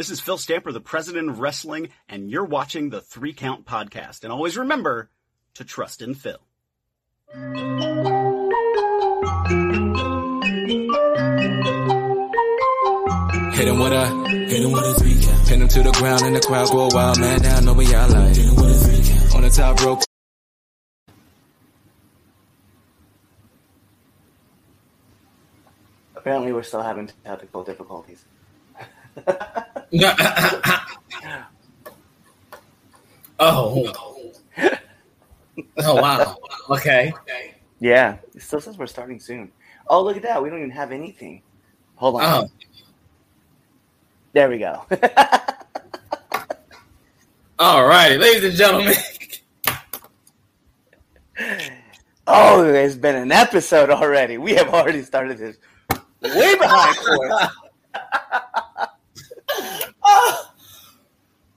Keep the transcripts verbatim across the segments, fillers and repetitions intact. This is Phil Stamper, the president of wrestling, and you're watching the Three Count Podcast. And always remember to trust in Phil. Hit him with a, hit him with a three count. Pin him to the ground and the crowd go wild. Man down, know what y'all like. Hit him with a three count. On the top rope. Apparently, we're still having technical difficulties. oh. Oh, wow. Okay. Yeah. It still says we're starting soon. Oh, look at that. We don't even have anything. Hold on. Oh. There we go. All right, ladies and gentlemen. Oh, it's been an episode already. We have already started this. Way behind for it.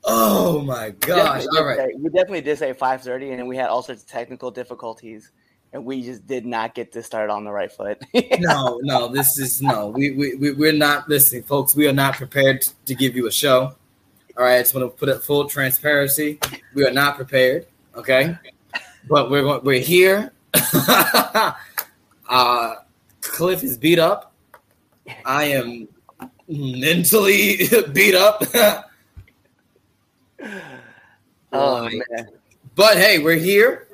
Oh my gosh! All right, say, we definitely did say five thirty, and we had all sorts of technical difficulties, and we just did not get this started on the right foot. no, no, this is no. We we we we're not listening, folks. We are not prepared to give you a show. All right, I just want to put up full transparency. We are not prepared. Okay, but we're we're here. uh, Cliff is beat up. I am mentally beat up. Oh, man. But hey, we're here.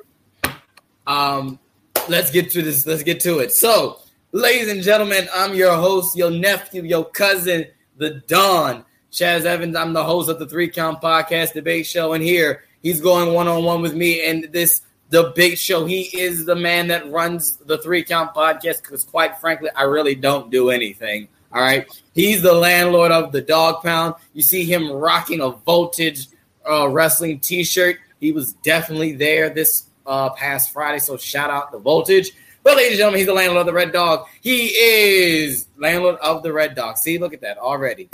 Um, let's get to this. Let's get to it. So, ladies and gentlemen, I'm your host, your nephew, your cousin, the Don Chaz Evans. I'm the host of the Three Count Podcast Debate Show, and here he's going one on one with me and this debate show. He is the man that runs the Three Count Podcast because, quite frankly, I really don't do anything. All right. He's the landlord of the Dog Pound. You see him rocking a Voltage uh, wrestling t-shirt. He was definitely there this uh, past Friday, so shout out to Voltage. But, ladies and gentlemen, he's the landlord of the Red Dog. He is landlord of the Red Dog. See, look at that already.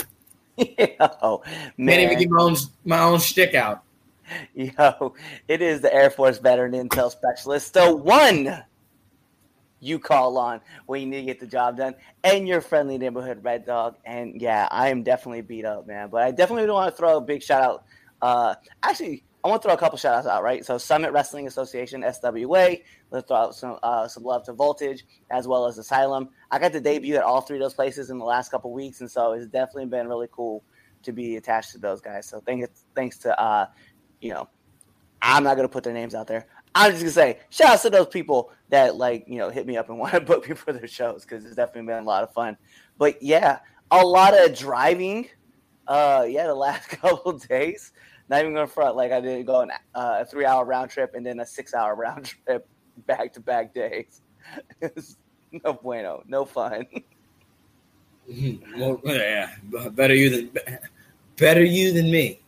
Oh, man. Can't even get my own, my own shtick out. Yo, it is the Air Force veteran intel specialist, the one you call on when you need to get the job done, and your friendly neighborhood Red Dog. And yeah, I am definitely beat up, man. But I definitely do want to throw a big shout out. Uh, actually, I want to throw a couple shout outs out, right? So Summit Wrestling Association, S W A. Let's throw out some uh, some love to Voltage as well as Asylum. I got to debut at all three of those places in the last couple weeks, and so it's definitely been really cool to be attached to those guys. So thanks, thanks to. Uh, You know, I'm not going to put their names out there. I'm just going to say shout out to those people that, like, you know, hit me up and want to book me for their shows because it's definitely been a lot of fun. But, yeah, a lot of driving, uh, yeah, the last couple of days. Not even going to front. Like, I did go on uh, a three-hour round trip and then a six-hour round trip back-to-back days. No bueno. No fun. Well, yeah, better you than better you than me.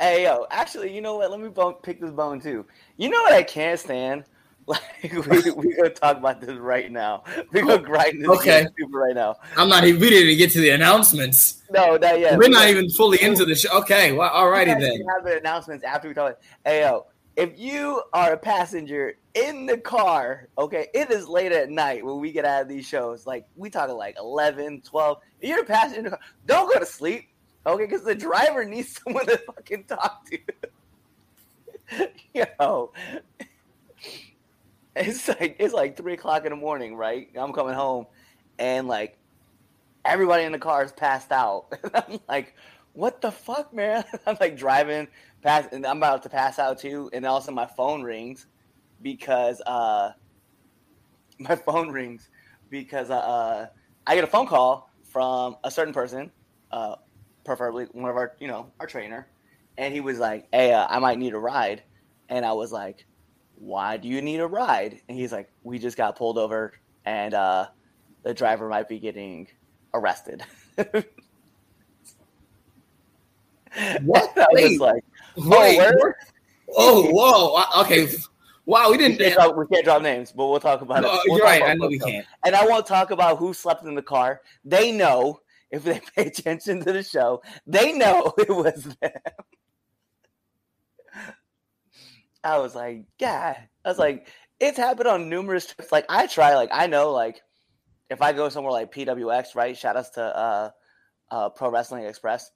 Hey, yo, actually, you know what? Let me bone, pick this bone, too. You know what I can't stand? Like, we're we, we going to talk about this right now. We're going to grind this okay. right now. I'm not even – we didn't even get to the announcements. No, not yet. We're we not got, even fully into the show. Okay, well, all righty then. We have the announcements after we talk about it. Hey, yo, if you are a passenger in the car, okay, it is late at night when we get out of these shows. Like, we talking like eleven, twelve. If you're a passenger in the car, don't go to sleep. Okay, because the driver needs someone to fucking talk to. Yo, it's like it's like three o'clock in the morning, right? I'm coming home, and like everybody in the car is passed out. And I'm like, what the fuck, man? I'm like driving past, and I'm about to pass out too. And also, my phone rings because uh, my phone rings because uh, I get a phone call from a certain person. Uh, preferably one of our, you know, our trainer. And he was like, hey, uh, I might need a ride. And I was like, why do you need a ride? And he's like, we just got pulled over and uh, the driver might be getting arrested. What? I was like, oh, oh, whoa. Okay. Wow. We didn't. We can't, drop, we can't drop names, but we'll talk about no, it. We'll you're right. I know we can't. And I won't talk about who slept in the car. They know. If they pay attention to the show, they know it was them. I was like, yeah. I was like, it's happened on numerous trips. Like, I try. Like, I know, like, if I go somewhere like P W X, right? Shout outs to uh, uh, Pro Wrestling Express.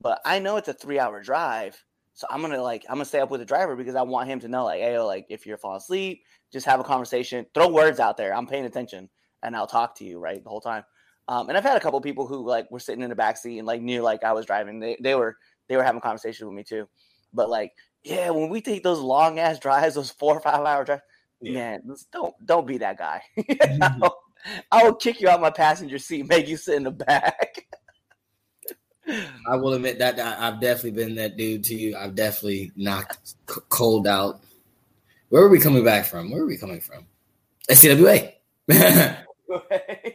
But I know it's a three-hour drive, so I'm gonna like I'm gonna stay up with the driver because I want him to know, like, hey, yo, like if you're falling asleep, just have a conversation, throw words out there. I'm paying attention, and I'll talk to you right the whole time. Um, and I've had a couple people who like were sitting in the backseat and like knew like I was driving. They they were they were having conversations with me too. But like, yeah, when we take those long ass drives, those four or five hour drives, yeah. man, don't don't be that guy. I'll, I will kick you out of my passenger seat, make you sit in the back. I will admit that I've definitely been that dude to you. I've definitely knocked cold out. Where were we coming back from? Where were we coming from? S C W A. Yes,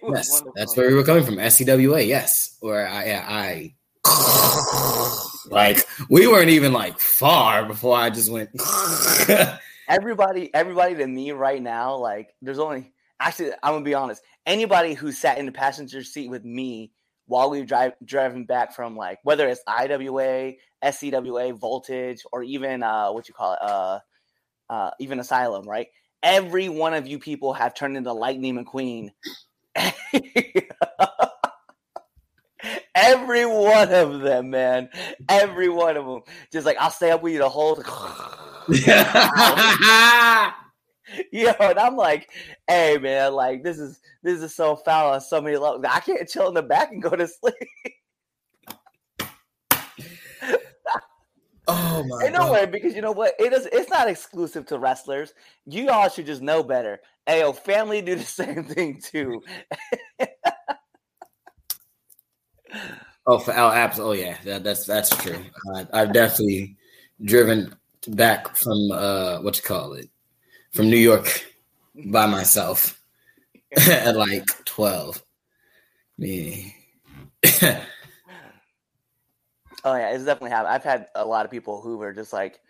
wonderful. That's where we were coming from. S C W A, yes. Where I, I like we weren't even like far before I just went. everybody, everybody to me right now, like there's only actually I'm gonna be honest. Anybody who sat in the passenger seat with me while we drive driving back from like whether it's I W A, S C W A, Voltage, or even uh, what you call it. Uh, Uh, even Asylum, right? Every one of you people have turned into Lightning McQueen. Every one of them, man. Every one of them. Just like, I'll stay up with you the whole time. Yo, and I'm like, hey, man, like, this is this is so foul on so many levels. I can't chill in the back and go to sleep. Oh my! And no way, because you know what? It is. It's not exclusive to wrestlers. You all should just know better. Ayo, family do the same thing too. oh, for our apps. Oh yeah, that, that's that's true. Uh, I've definitely driven back from uh, what you call it, from New York by myself at like twelve. Me. Yeah. Oh yeah, it's definitely happened. I've had a lot of people who were just like,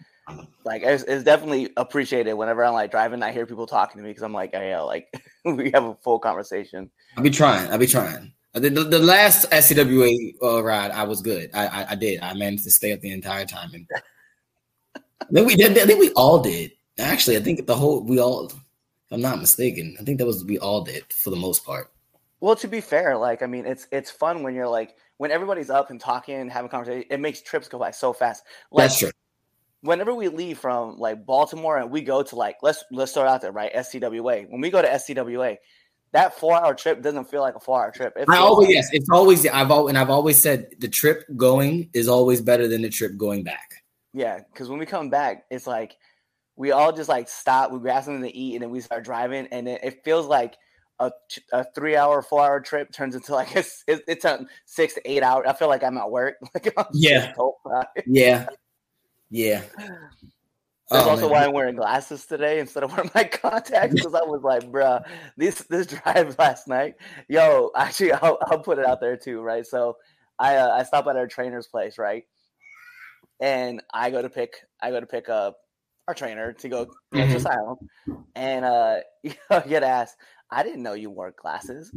like it's, it's definitely appreciated whenever I'm like driving. I hear people talking to me because I'm like, hey, yo, like we have a full conversation. I'll be trying. I'll be trying. The, the, the last S C W A uh, ride, I was good. I, I I did. I managed to stay up the entire time, and then we did. I think we all did. Actually, I think the whole we all. If I'm not mistaken. I think that was we all did for the most part. Well, to be fair, like I mean, it's it's fun when you're like. When everybody's up and talking and having conversation, it makes trips go by so fast. Like, that's true. Whenever we leave from like Baltimore and we go to like let's let's start out there, right? S C W A. When we go to S C W A, that four hour trip doesn't feel like a four hour trip. It I always like- yes, it's always I've always and I've always said the trip going is always better than the trip going back. Yeah, because when we come back, it's like we all just like stop, we grab something to eat, and then we start driving, and it, it feels like. A, a three-hour, four-hour trip turns into like a, it, it's a six to eight hour. I feel like I'm at work. Like I'm yeah. yeah, yeah, yeah. That's oh, also man. why I'm wearing glasses today instead of wearing my contacts because I was like, bruh, this this drive last night. Yo, actually, I'll, I'll put it out there too, right? So I uh, I stop at our trainer's place, right? And I go to pick I go to pick up our trainer to go mm-hmm. to Asylum, and uh, you know, get asked. I didn't know you wore glasses.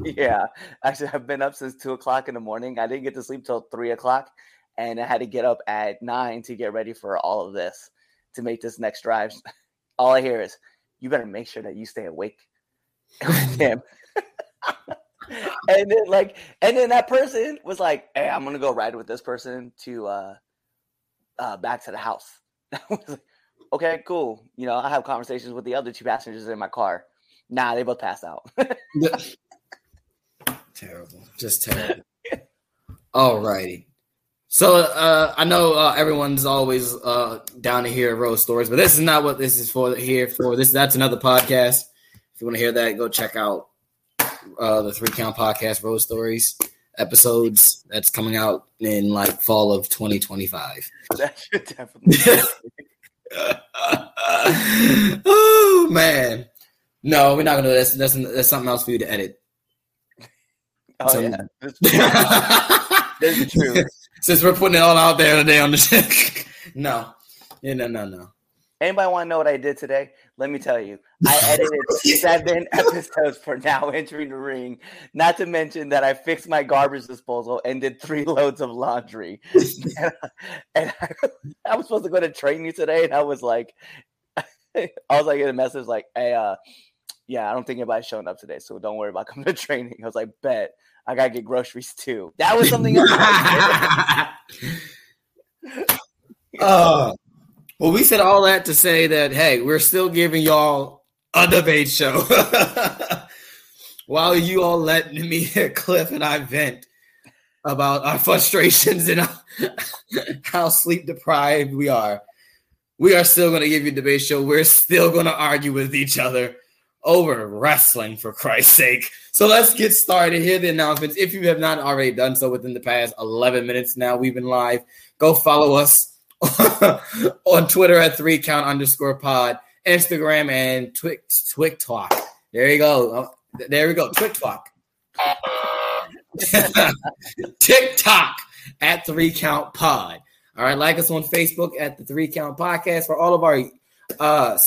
Yeah. Actually, I've been up since two o'clock in the morning. I didn't get to sleep till three o'clock. And I had to get up at nine to get ready for all of this, to make this next drive. All I hear is, you better make sure that you stay awake with him. and then like, and then that person was like, hey, I'm going to go ride with this person to uh, uh, back to the house. I was like, okay, cool. You know, I have conversations with the other two passengers in my car. Nah, they both passed out. Terrible. Just terrible. All righty. So uh, I know uh, everyone's always uh, down to hear road stories, but this is not what this is for. Here for this, that's another podcast. If you want to hear that, go check out uh, the Three Count Podcast Road Stories episodes. That's coming out in like fall of twenty twenty-five. That should definitely Oh, man. No, we're not gonna do this. That's, that's something else for you to edit. Oh so, yeah, that's true. true. Since we're putting it all out there today on the check. no, yeah, no, no, no. Anybody want to know what I did today? Let me tell you. I edited seven episodes for Now Entering the Ring. Not to mention that I fixed my garbage disposal and did three loads of laundry. and and I, I was supposed to go to training today, and I was like, I was like, in a message like, hey, uh. yeah, I don't think anybody's showing up today, so don't worry about coming to training. I was like, bet. I gotta get groceries too. That was something else. uh, well, we said all that to say that, hey, we're still giving y'all a debate show. While you all let me, Cliff, and I vent about our frustrations and how sleep deprived we are, we are still going to give you a debate show. We're still going to argue with each other over wrestling, for Christ's sake. So let's get started. Here are the announcements. If you have not already done so within the past eleven minutes now, we've been live. Go follow us on Twitter at three count underscore pod, Instagram, and Twitch, Twitch Talk. There you go. There we go. Twitch Talk. TikTok at three count pod. All right. Like us on Facebook at the three count podcast for all of our uh,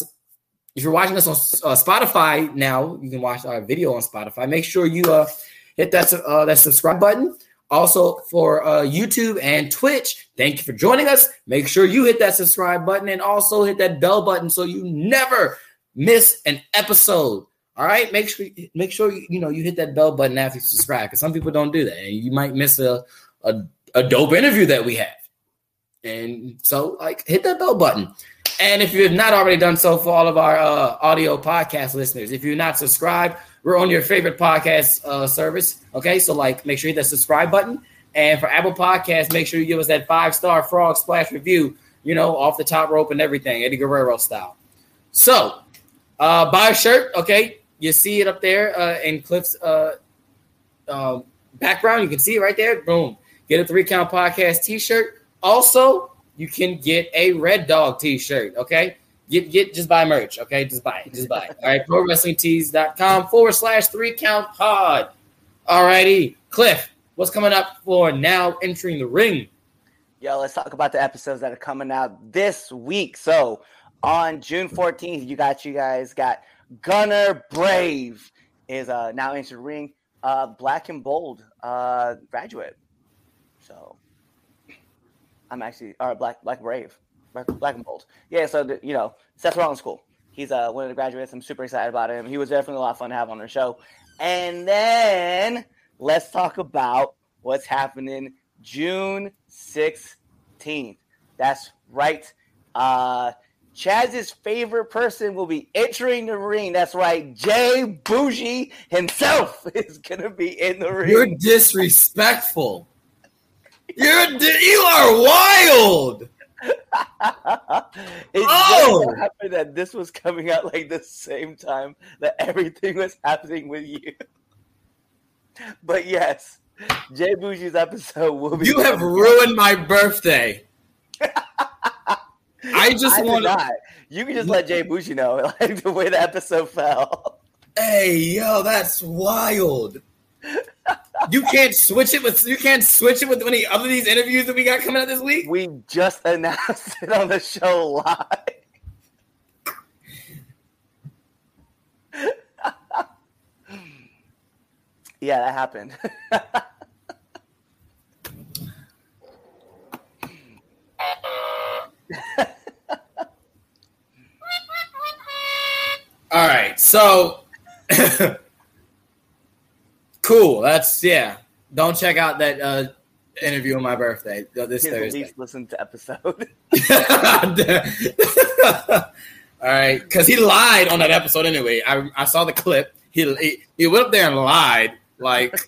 if you're watching us on uh, Spotify now, you can watch our video on Spotify. Make sure you uh, hit that uh, that subscribe button. Also for uh, YouTube and Twitch, thank you for joining us. Make sure you hit that subscribe button and also hit that bell button so you never miss an episode. All right, make sure make sure you know you hit that bell button after you subscribe, because some people don't do that, and you might miss a, a a dope interview that we have. And so, like, hit that bell button. And if you have not already done so, for all of our uh, audio podcast listeners, if you're not subscribed, we're on your favorite podcast uh, service. Okay, so like, make sure you hit that subscribe button. And for Apple Podcasts, make sure you give us that five star frog splash review. You know, off the top rope and everything, Eddie Guerrero style. So, uh, buy a shirt. Okay. You see it up there uh, in Cliff's uh, uh, background. You can see it right there. Boom. Get a Three Count Podcast t-shirt. Also, you can get a Red Dog t-shirt, okay? Get, get, just buy merch, okay? Just buy it. Just buy it. All right, pro wrestling tees dot com forward slash three count pod. All righty. Cliff, what's coming up for Now Entering the Ring? Yo, let's talk about the episodes that are coming out this week. So, on June fourteenth, you got you guys got – Gunner Brave is uh, now entering the ring, uh, black and bold uh, graduate. So I'm actually or black black brave, black, black and bold. Yeah, so the, you know Seth Rollins school. He's uh, one of the graduates. I'm super excited about him. He was definitely a lot of fun to have on the show. And then let's talk about what's happening June sixteenth. That's right. Uh, Chaz's favorite person will be entering the ring. That's right. Jay Bougie himself is going to be in the ring. You're disrespectful. You're di- you are wild. It oh. just happened that this was coming out like the same time that everything was happening with you. But yes, Jay Bougie's episode will be. You have ruined my birthday. I just I want to. You can just let Jay Bougie know, like, the way the episode fell. Hey, yo, that's wild. You can't switch it with you can't switch it with any other of these interviews that we got coming out this week. We just announced it on the show live. Yeah, that happened. All right, so cool. That's yeah. Don't check out that uh, interview on my birthday uh, this Here's Thursday. Least listen to episode. All right, because he lied on that episode anyway. I I saw the clip. He he, he went up there and lied, like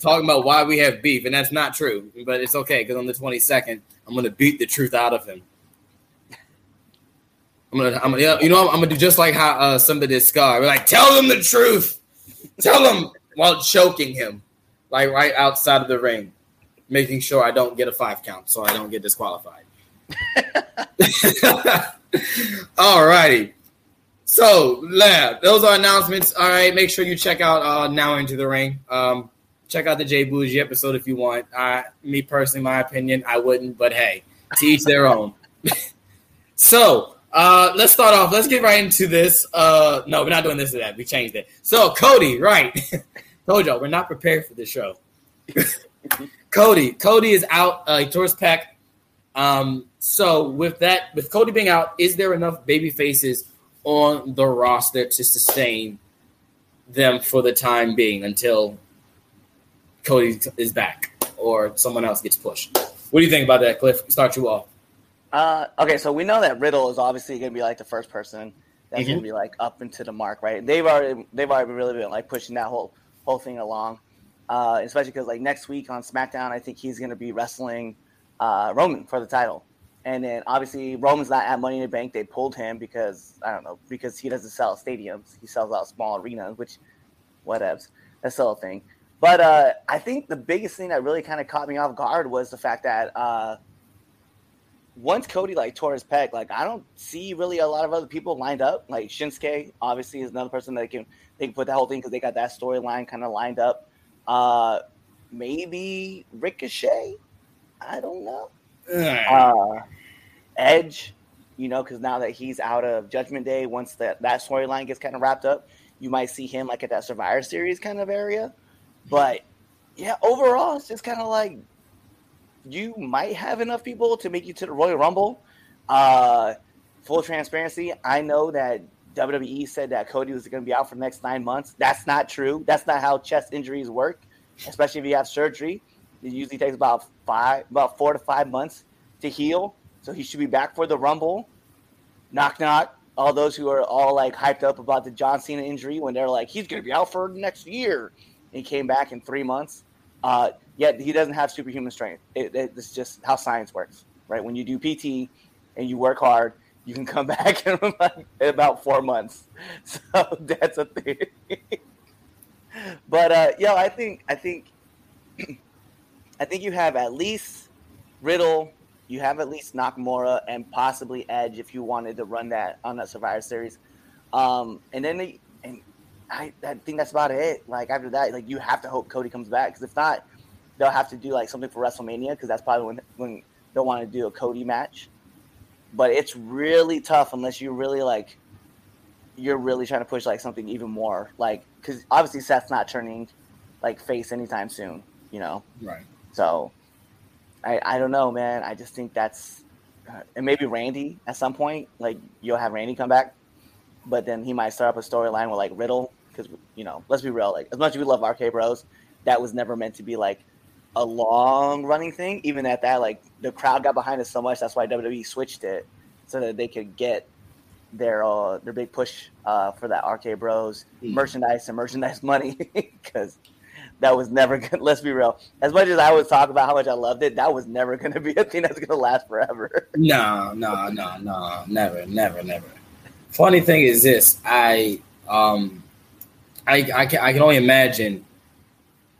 talking about why we have beef, and that's not true. But it's okay, because on the twenty-second, I'm gonna beat the truth out of him. I'm gonna, I'm gonna, you know, I'm gonna do just like how uh, somebody did Scar. We're like, tell them the truth, tell them, while choking him, like right outside of the ring, making sure I don't get a five count, so I don't get disqualified. All righty, so yeah, those are announcements. All right, make sure you check out uh, Now Into the Ring. Um, check out the Jay Bougie episode if you want. I, me personally, my opinion, I wouldn't, but hey, to each their own. So. Uh, let's start off. Let's get right into this. Uh, no, we're not doing this or that. We changed it. So, Cody, right. Told y'all, we're not prepared for this show. Cody. Cody is out. Uh, he tore his pec. Um, so, with that, with Cody being out, is there enough baby faces on the roster to sustain them for the time being until Cody is back or someone else gets pushed. What do you think about that, Cliff? Start you off. Uh, okay, so we know that Riddle is obviously going to be like the first person that's mm-hmm. going to be like up into the mark, right? They've already they've already really been like pushing that whole whole thing along, uh, especially because like next week on SmackDown, I think he's going to be wrestling uh, Roman for the title. And then obviously Roman's not at Money in the Bank. They pulled him because I don't know because he doesn't sell stadiums. He sells out small arenas, which whatevs. That's the whole thing. But uh, I think the biggest thing that really kind of caught me off guard was the fact that uh, once Cody like tore his pec, like I don't see really a lot of other people lined up. Like Shinsuke obviously is another person that can they can put that whole thing because they got that storyline kind of lined up. Uh, maybe Ricochet. I don't know. Uh, Edge, you know, because now that he's out of Judgment Day, once that, that storyline gets kind of wrapped up, you might see him like at that Survivor Series kind of area. But yeah, overall, it's just kind of like you might have enough people to make you to the Royal Rumble. Uh, full transparency, I know that W W E said that Cody was going to be out for the next nine months. That's not true. That's not how chest injuries work, especially if you have surgery. It usually takes about five, about four to five months to heal. So he should be back for the Rumble. Knock, knock. All those who are all like hyped up about the John Cena injury when they're like, he's going to be out for the next year. And he came back in three months. Uh, yet he doesn't have superhuman strength. It, it, it's just how science works, right? When you do P T and you work hard, you can come back in about four months. So that's a thing. But, uh, yo, I think, I think, I think you have at least Riddle, you have at least Nakamura, and possibly Edge if you wanted to run that on that Survivor Series. Um, and then they, and I, I think that's about it. Like after that, like you have to hope Cody comes back because if not, they'll have to do like something for WrestleMania because that's probably when when they'll want to do a Cody match. But it's really tough unless you really like you're really trying to push like something even more like because obviously Seth's not turning like face anytime soon, you know? Right. So, I I don't know, man. I just think that's uh, – and maybe Randy at some point. Like, you'll have Randy come back, but then he might start up a storyline with, like, Riddle because, you know, let's be real. Like, as much as we love R K Bros, that was never meant to be, like, a long-running thing. Even at that, like, the crowd got behind us so much. That's why W W E switched it so that they could get their uh, their big push uh, for that R K Bros mm-hmm. merchandise and merchandise money because – that was never good. Let's be real. As much as I would talk about how much I loved it, that was never going to be a thing that's going to last forever. No, no, no, no, never, never, never. Funny thing is this: I, um, I, I can, I can only imagine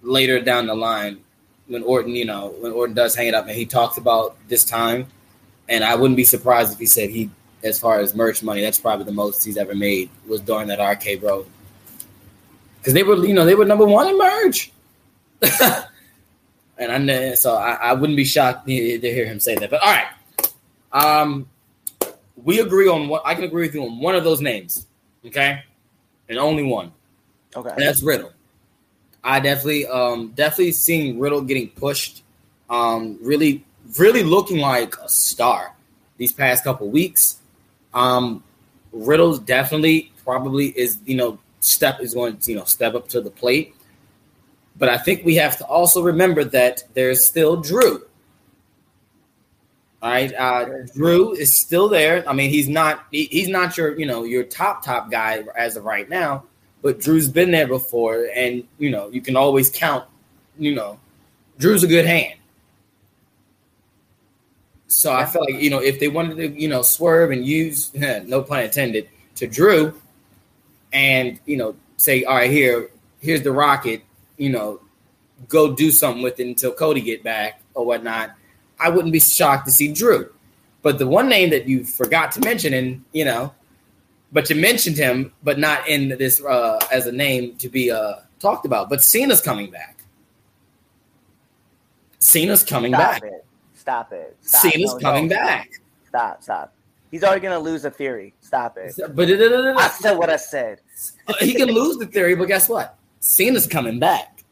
later down the line when Orton, you know, when Orton does hang it up and he talks about this time, and I wouldn't be surprised if he said he, as far as merch money, that's probably the most he's ever made was during that R K Bro. Because they were, you know, they were number one in merch. And I know, so I, I wouldn't be shocked to hear him say that. But all right. Um, we agree on what I can agree with you on one of those names. Okay. And only one. Okay. And that's Riddle. I definitely, um, definitely seeing Riddle getting pushed. Um, really, really looking like a star these past couple weeks. Um, Riddle definitely probably is, you know, step is going to, you know, step up to the plate. But I think we have to also remember that there's still Drew. All right. Uh, Drew is still there. I mean, he's not, he, he's not your, you know, your top, top guy as of right now, but Drew's been there before. And, you know, you can always count, you know, Drew's a good hand. So I feel like, you know, if they wanted to, you know, swerve and use, no pun intended, to Drew, and, you know, say, all right, here, here's the rocket, you know, go do something with it until Cody get back or whatnot. I wouldn't be shocked to see Drew. But the one name that you forgot to mention, and, you know, but you mentioned him, but not in this uh, as a name to be uh, talked about. But Cena's coming back. Cena's coming back. Stop it. Stop it. Stop. Cena's no, coming no. back. Stop, stop. He's already going to lose the theory. Stop it. But no, no, no. I said what I said. He can lose the theory, but guess what? Cena's coming back.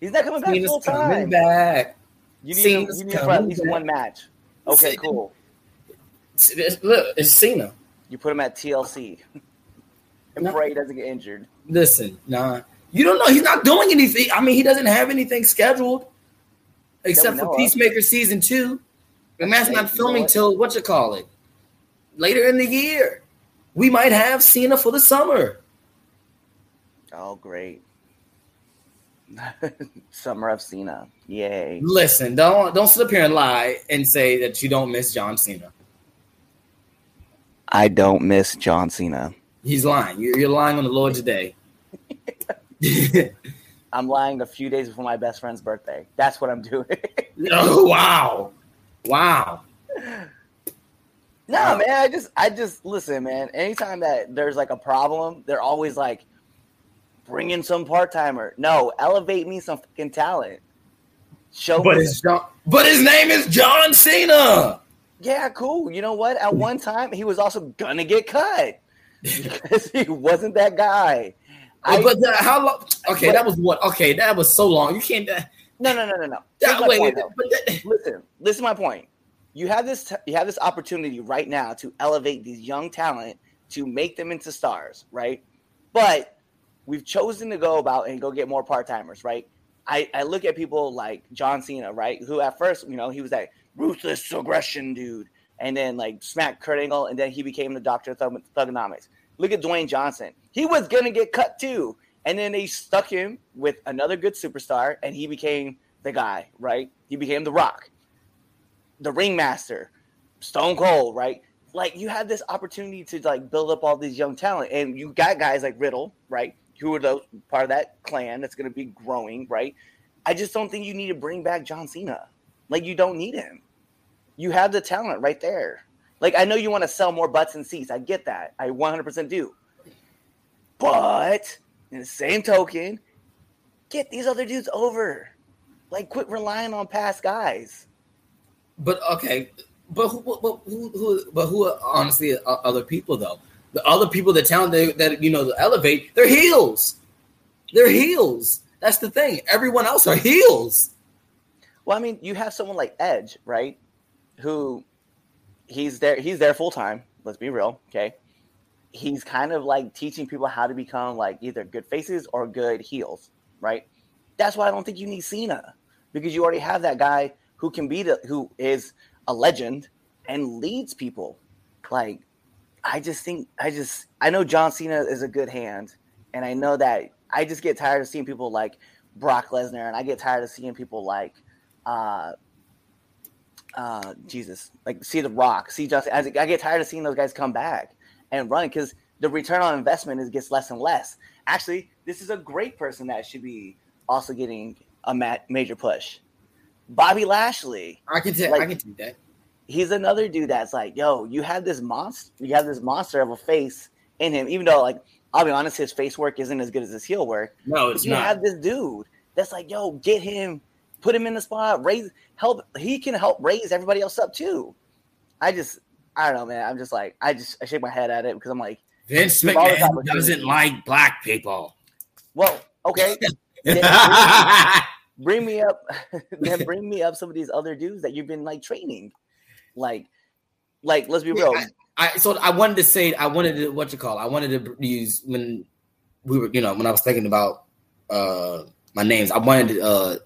He's not coming back Cena's full time. Coming back. You need, you need for at least back. One match. Okay, Cena. Cool. Look, it's Cena. You put him at T L C and no. pray he doesn't get injured. Listen, nah. You don't know. He's not doing anything. I mean, he doesn't have anything scheduled except for Peacemaker season two. And that's not filming till what you call it later in the year. We might have Cena for the summer. Oh, great. Summer of Cena. Yay. Listen, don't don't sit up here and lie and say that you don't miss John Cena. I don't miss John Cena. He's lying. You're, you're lying on the Lord today. I'm lying a few days before my best friend's birthday. That's what I'm doing. Oh, wow. Wow. No, wow. man, I just, I just, listen, man, anytime that there's like a problem, they're always like, bring in some part-timer. No, elevate me some fucking talent. Show but me. It's John, but his name is John Cena. Yeah, cool. You know what? At one time, he was also gonna get cut because he wasn't that guy. I, but the, how long? Okay, but, that was what? Okay, that was so long. You can't. That, no, no, no, no, no. That, wait, point, but that, listen, listen. To my point. You have this. T- you have this opportunity right now to elevate these young talent to make them into stars, right? But we've chosen to go about and go get more part timers, right? I, I look at people like John Cena, right? Who at first, you know, he was that ruthless aggression dude, and then like smacked Kurt Angle, and then he became the Doctor of Thug- Thugonomics. Look at Dwayne Johnson. He was going to get cut too. And then they stuck him with another good superstar, and he became the guy, right? He became The Rock, the Ringmaster, Stone Cold, right? Like, you had this opportunity to, like, build up all these young talent. And you got guys like Riddle, right, who are the, part of that clan that's going to be growing, right? I just don't think you need to bring back John Cena. Like, you don't need him. You have the talent right there. Like, I know you want to sell more butts and seats. I get that. I one hundred percent do. But in the same token, get these other dudes over. Like, quit relying on past guys. But, okay. But who, but who, who, but who are honestly other people, though? The other people that town they, that, you know, elevate, they're heels. They're heels. That's the thing. Everyone else are heels. Well, I mean, you have someone like Edge, right, who – He's there. He's there full time. Let's be real. Okay. He's kind of like teaching people how to become like either good faces or good heels. Right. That's why I don't think you need Cena, because you already have that guy who can be the, who is a legend and leads people. Like, I just think, I just, I know John Cena is a good hand. And I know that I just get tired of seeing people like Brock Lesnar. And I get tired of seeing people like, uh, Uh, Jesus, like see The Rock, see Justin. I, I get tired of seeing those guys come back and run because the return on investment is gets less and less. Actually, this is a great person that should be also getting a mat, major push. Bobby Lashley, I can take, like, I can take that. He's another dude that's like, yo, you have this monster, you have this monster of a face in him. Even though, like, I'll be honest, his face work isn't as good as his heel work. No, it's you not. You have this dude that's like, yo, get him. Put him in the spot, raise, help. He can help raise everybody else up too. I just, I don't know, man. I'm just like, I just, I shake my head at it because I'm like, Vince McMahon doesn't like black people. Well, okay. Then bring, bring me up, then bring me up some of these other dudes that you've been like training. Like, like, let's be real. I, I so I wanted to say, I wanted to, what you call, I wanted to use when we were, you know, when I was thinking about uh, my names, I wanted to, uh,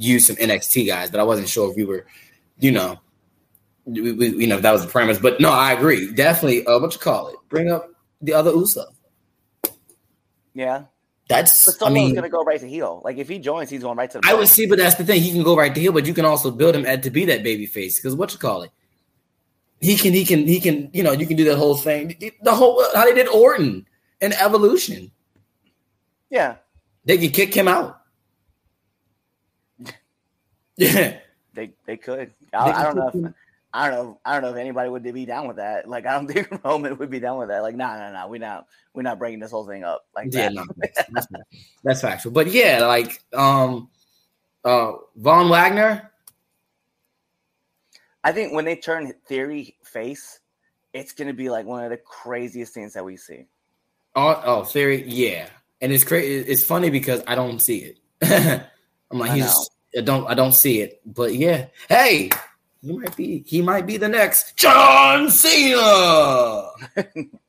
use some N X T guys, but I wasn't sure if we were, you know, we, we, you know, that was the premise. But no, I agree. Definitely, uh, what you call it? Bring up the other Uso. Yeah, that's. But someone's I mean, gonna go right to heel. Like if he joins, he's going right to. The I would see, but that's the thing. He can go right to heel, but you can also build him at to be that baby face because what you call it? He can, he can, he can. You know, you can do that whole thing. The whole how they did Orton and Evolution. Yeah, they can kick him out. Yeah, they they could. I, I don't know. If, I don't know. I don't know if anybody would be down with that. Like, I don't think Roman would be down with that. Like, no, no, no. We're not. We're not bringing this whole thing up. Like, yeah, that. No, that's, that's, that's factual. But yeah, like, um, uh, Von Wagner. I think when they turn Theory face, it's gonna be like one of the craziest things that we see. Oh, oh, Theory, yeah, and it's crazy. It's funny because I don't see it. I'm like, I he's. Know. I don't I don't see it, but yeah. Hey, He might be. He might be the next John Cena.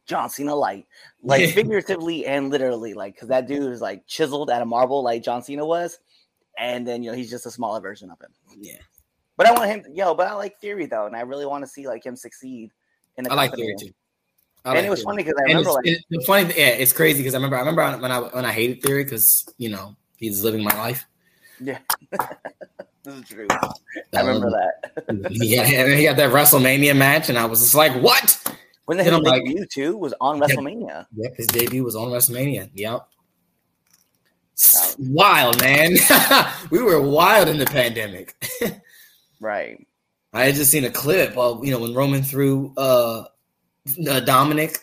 John Cena light, like yeah. figuratively and literally, like because that dude is like chiseled out of marble, like John Cena was, and then you know he's just a smaller version of him. Yeah. But I want him, yo. But I like Theory though, and I really want to see like him succeed. In the I like Theory too. I and like it was Theory. Funny because I and remember like it, the funny. Yeah, it's crazy because I remember. I remember when I when I hated Theory because you know he's living my life. Yeah. This is true. I remember um, that. Yeah, he got that WrestleMania match, and I was just like, "What?" When the his debut like, too was on WrestleMania. Yep, yeah, his debut was on WrestleMania. Yep. Wow. Wild man, we were wild in the pandemic. Right. I had just seen a clip of you know when Roman threw uh, uh, Dominic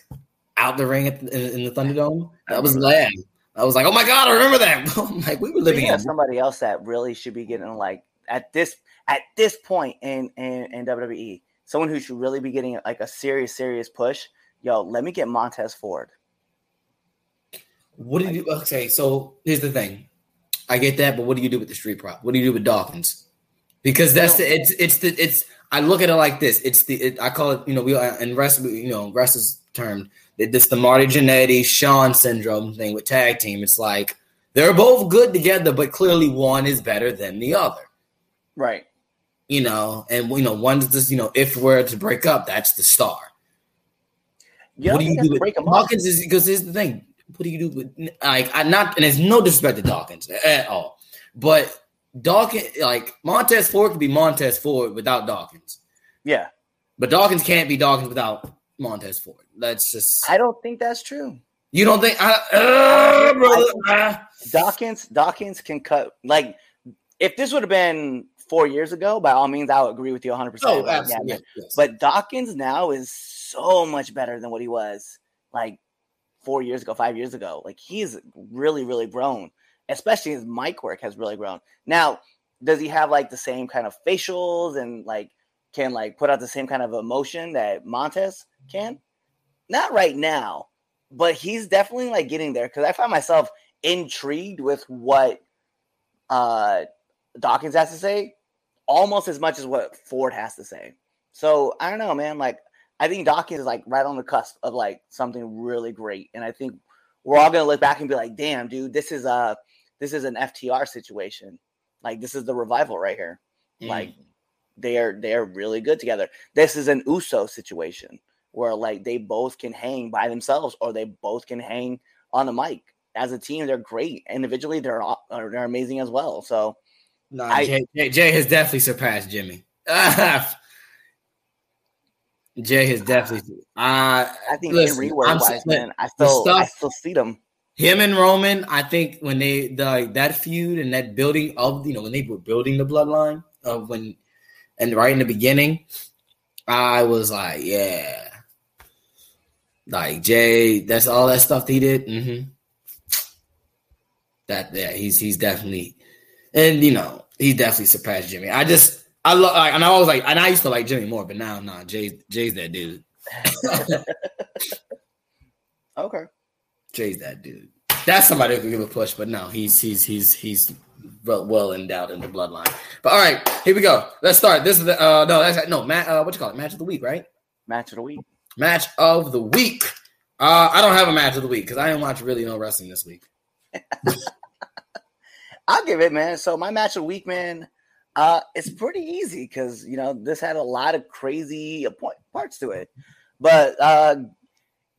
out the ring at the, in, in the Thunderdome. That was last. I was like, "Oh my god, I remember that!" Like we were living. Yeah, somebody else that really should be getting like at this at this point in, in in W W E, someone who should really be getting like a serious serious push. Yo, let me get Montez Ford. What do you okay? So here's the thing, I get that, but what do you do with the street prop? What do you do with Dawkins? Because that's the it's it's the it's. I look at it like this. It's the it, I call it you know we in wrestling you know wrestlers termed. It's the Marty Jannetty, Shawn syndrome thing with tag team. It's like they're both good together, but clearly one is better than the other. Right. You know, and, you know, one's just, you know, if we're to break up, that's the star. You what do you do with Dawkins? Is, because here's the thing. What do you do with, like, I not, and there's no disrespect to Dawkins at all. But Dawkins, like, Montez Ford could be Montez Ford without Dawkins. Yeah. But Dawkins can't be Dawkins without Montez Ford. That's just. I don't think that's true. You don't think, I, uh, brother, I think Dawkins? Dawkins can cut. Like, if this would have been four years ago, by all means, I would agree with you one hundred percent. Oh, like, absolutely. Yeah, yes. But Dawkins now is so much better than what he was like four years ago, five years ago. Like, he's really, really grown. Especially his mic work has really grown. Now, does he have like the same kind of facials and like can like put out the same kind of emotion that Montez can? Not right now, but he's definitely like getting there because I find myself intrigued with what uh, Dawkins has to say almost as much as what Ford has to say. So I don't know, man. Like, I think Dawkins is like right on the cusp of like something really great. And I think we're all going to look back and be like, damn, dude, this is a, this is an F T R situation. Like, this is the revival right here. Mm. Like, they are, they are really good together. This is an Uso situation. Where like they both can hang by themselves, or they both can hang on the mic as a team. They're great individually; they're they're amazing as well. So, no, I, Jay, Jay, Jay has definitely surpassed Jimmy. Jay has definitely. Uh, I think listen, in reword wise, man, I still stuff, I still see them. Him and Roman, I think when they the that feud and that building of you know when they were building the bloodline of uh, when and right in the beginning, I was like, yeah. Like Jay, that's all that stuff that he did. Mm-hmm. That yeah, he's he's definitely, and you know he definitely surpassed Jimmy. I just I love like, and I was like and I used to like Jimmy more, but now nah, Jay Jay's that dude. Okay, Jay's that dude. That's somebody who can give a push, but no, he's he's he's he's well endowed in the bloodline. But all right, here we go. Let's start. This is the uh, no that's no Matt. Uh, what you call it? Match of the week, right? Match of the week. Match of the week. Uh, I don't have a match of the week because I didn't watch really no wrestling this week. I'll give it, man. So my match of the week, man, uh, it's pretty easy because, you know, this had a lot of crazy parts to it. But uh,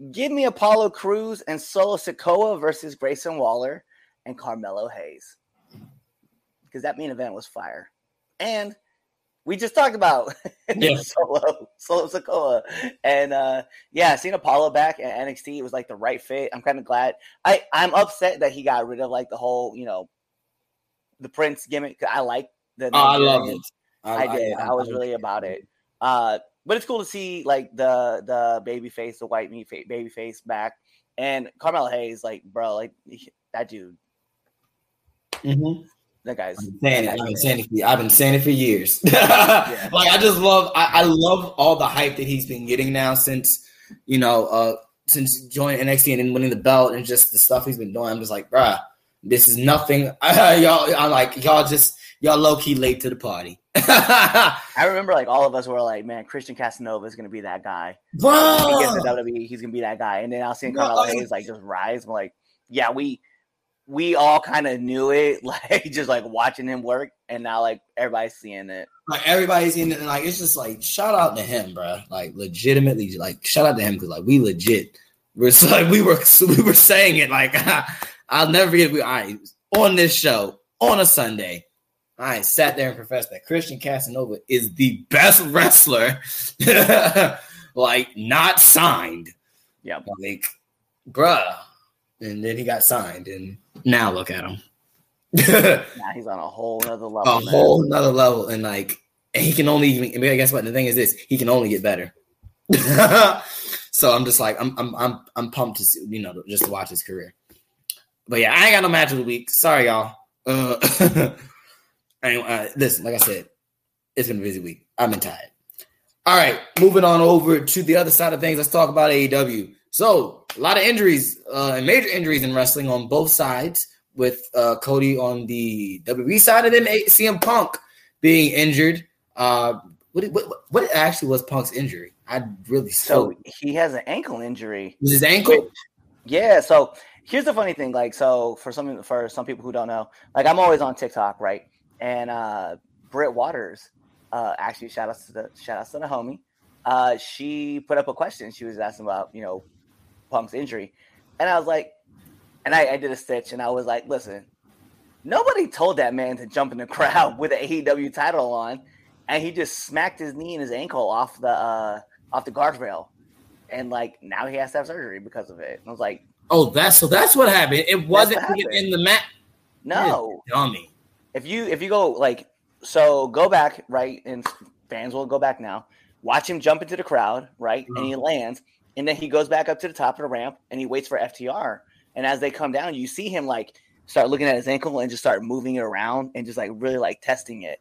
give me Apollo Crews and Solo Sikoa versus Grayson Waller and Carmelo Hayes. Because that main event was fire. And we just talked about yeah. Solo, Solo Sikoa. And, uh, yeah, seeing Apollo back at N X T, it was, like, the right fit. I'm kind of glad. I, I'm upset that he got rid of, like, the whole, you know, the Prince gimmick. I like the. Oh, I love it. I, I did. I, I, I was I, really I, about it. Uh, but it's cool to see, like, the the baby face, the white meat fa- baby face back. And Carmelo Hayes, like, bro, like, that dude. Mm-hmm. That guy's I've been, that guy's saying it. I've been saying it for years. yeah. Like I just love, I, I love all the hype that he's been getting now since you know, uh, since joining N X T and then winning the belt and just the stuff he's been doing. I'm just like, bruh, this is nothing. I, y'all, I'm like, y'all just y'all low key late to the party. I remember, like, all of us were like, man, Christian Casanova is going to be that guy. Bro! He gets to W W E, he's going to be that guy. And then I'll see him come out and he's like, just rise. I'm like, yeah, we we all kind of knew it, like, just, like, watching him work. And now, like, everybody's seeing it. Like, everybody's seeing it. And, like, it's just, like, shout out to him, bro. Like, legitimately, like, shout out to him because, like, we legit were, like, we were, we were saying it. Like, I'll never forget. We, all right, on this show, on a Sunday, I sat there and professed that Christian Casanova is the best wrestler, like, not signed. Yeah. Like, bruh. And then he got signed, and now look at him. Now he's on a whole nother level. A man. whole nother level, and, like, he can only even, guess what? The thing is this, he can only get better. So I'm just like, I'm I'm I'm I'm pumped to see, you know, just to watch his career. But yeah, I ain't got no match of the week. Sorry, y'all. Uh, Anyway, uh, listen, like I said, it's been a busy week. I've been tired. All right, moving on over to the other side of things. Let's talk about A E W. So, a lot of injuries uh, and major injuries in wrestling on both sides, with uh, Cody on the W W E side and then C M Punk being injured. Uh, what, what what actually was Punk's injury? I really so spoke. He has an ankle injury. Was his ankle? Yeah. So here's the funny thing. Like, so for some for some people who don't know, like, I'm always on TikTok, right? And uh, Britt Waters, uh, actually, shout outs to the shout outs to the homie. Uh, she put up a question. She was asking about, you know, Punk's injury, and I was like, and I, I did a stitch, and I was like, listen, nobody told that man to jump in the crowd with an A E W title on, and he just smacked his knee and his ankle off the uh, off the guardrail, and like now he has to have surgery because of it. And I was like, oh, that's so that's what happened. It wasn't happened. in the mat. No, dummy. If you if you go, like, so go back, right, and fans will go back now, watch him jump into the crowd, right, mm-hmm. and he lands, and then he goes back up to the top of the ramp, and he waits for F T R, and as they come down, you see him, like, start looking at his ankle and just start moving it around and just, like, really, like, testing it,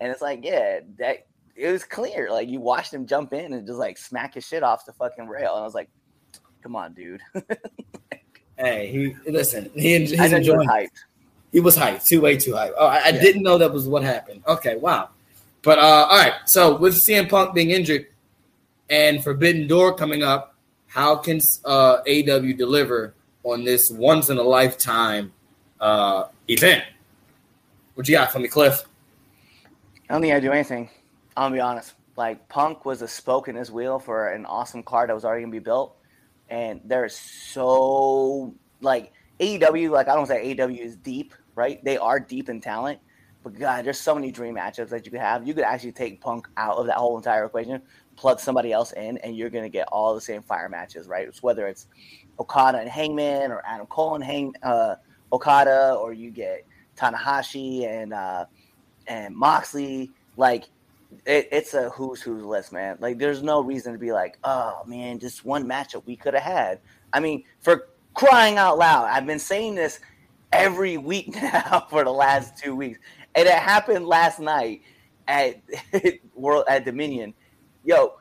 and it's like, yeah, that it was clear. Like, you watched him jump in and just, like, smack his shit off the fucking rail, and I was like, come on, dude. Hey, he listen, he, he's I know enjoying you're hyped. He was hyped, too, way too hyped. Oh, I, I yeah. didn't know that was what happened. Okay, wow. But, uh, all right, so with C M Punk being injured and Forbidden Door coming up, how can uh, A E W deliver on this once-in-a-lifetime uh, event? What you got for me, Cliff? I don't think I do anything. I'll be honest. Like, Punk was a spoke in his wheel for an awesome card that was already going to be built, and there is so, like, A E W, like, I don't say A E W is deep, right? They are deep in talent, but God, there's so many dream matchups that you could have. You could actually take Punk out of that whole entire equation, plug somebody else in, and you're going to get all the same fire matches, right? It's whether it's Okada and Hangman or Adam Cole and Hang uh, Okada, or you get Tanahashi and uh, and Moxley. Like, it, it's a who's who's list, man. Like, there's no reason to be like, oh man, just one matchup we could have had. I mean, for crying out loud, I've been saying this every week now for the last two weeks, and it happened last night at World at Dominion. Yo,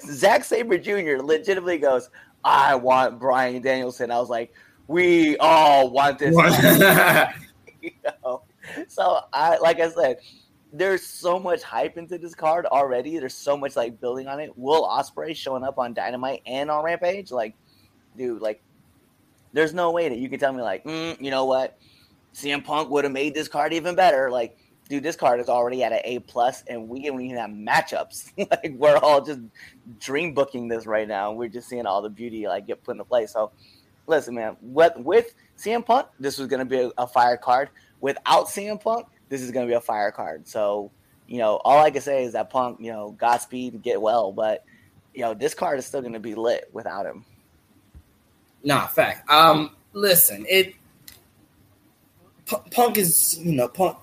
Zack Sabre Junior legitimately goes, "I want Bryan Danielson." I was like, "We all want this." You know? So I, like I said, there's so much hype into this card already. There's so much, like, building on it. Will Ospreay showing up on Dynamite and on Rampage, like, dude, like. There's no way that you can tell me, like, mm, you know what? C M Punk would have made this card even better. Like, dude, this card is already at an A plus, and we don't even have matchups. Like, we're all just dream booking this right now. We're just seeing all the beauty, like, get put into play. So, listen, man, with, with C M Punk, this was going to be a, a fire card. Without C M Punk, this is going to be a fire card. So, you know, all I can say is that Punk, you know, Godspeed, get well. But, you know, this card is still going to be lit without him. Nah, fact. Um, listen, it P- Punk is, you know, Punk.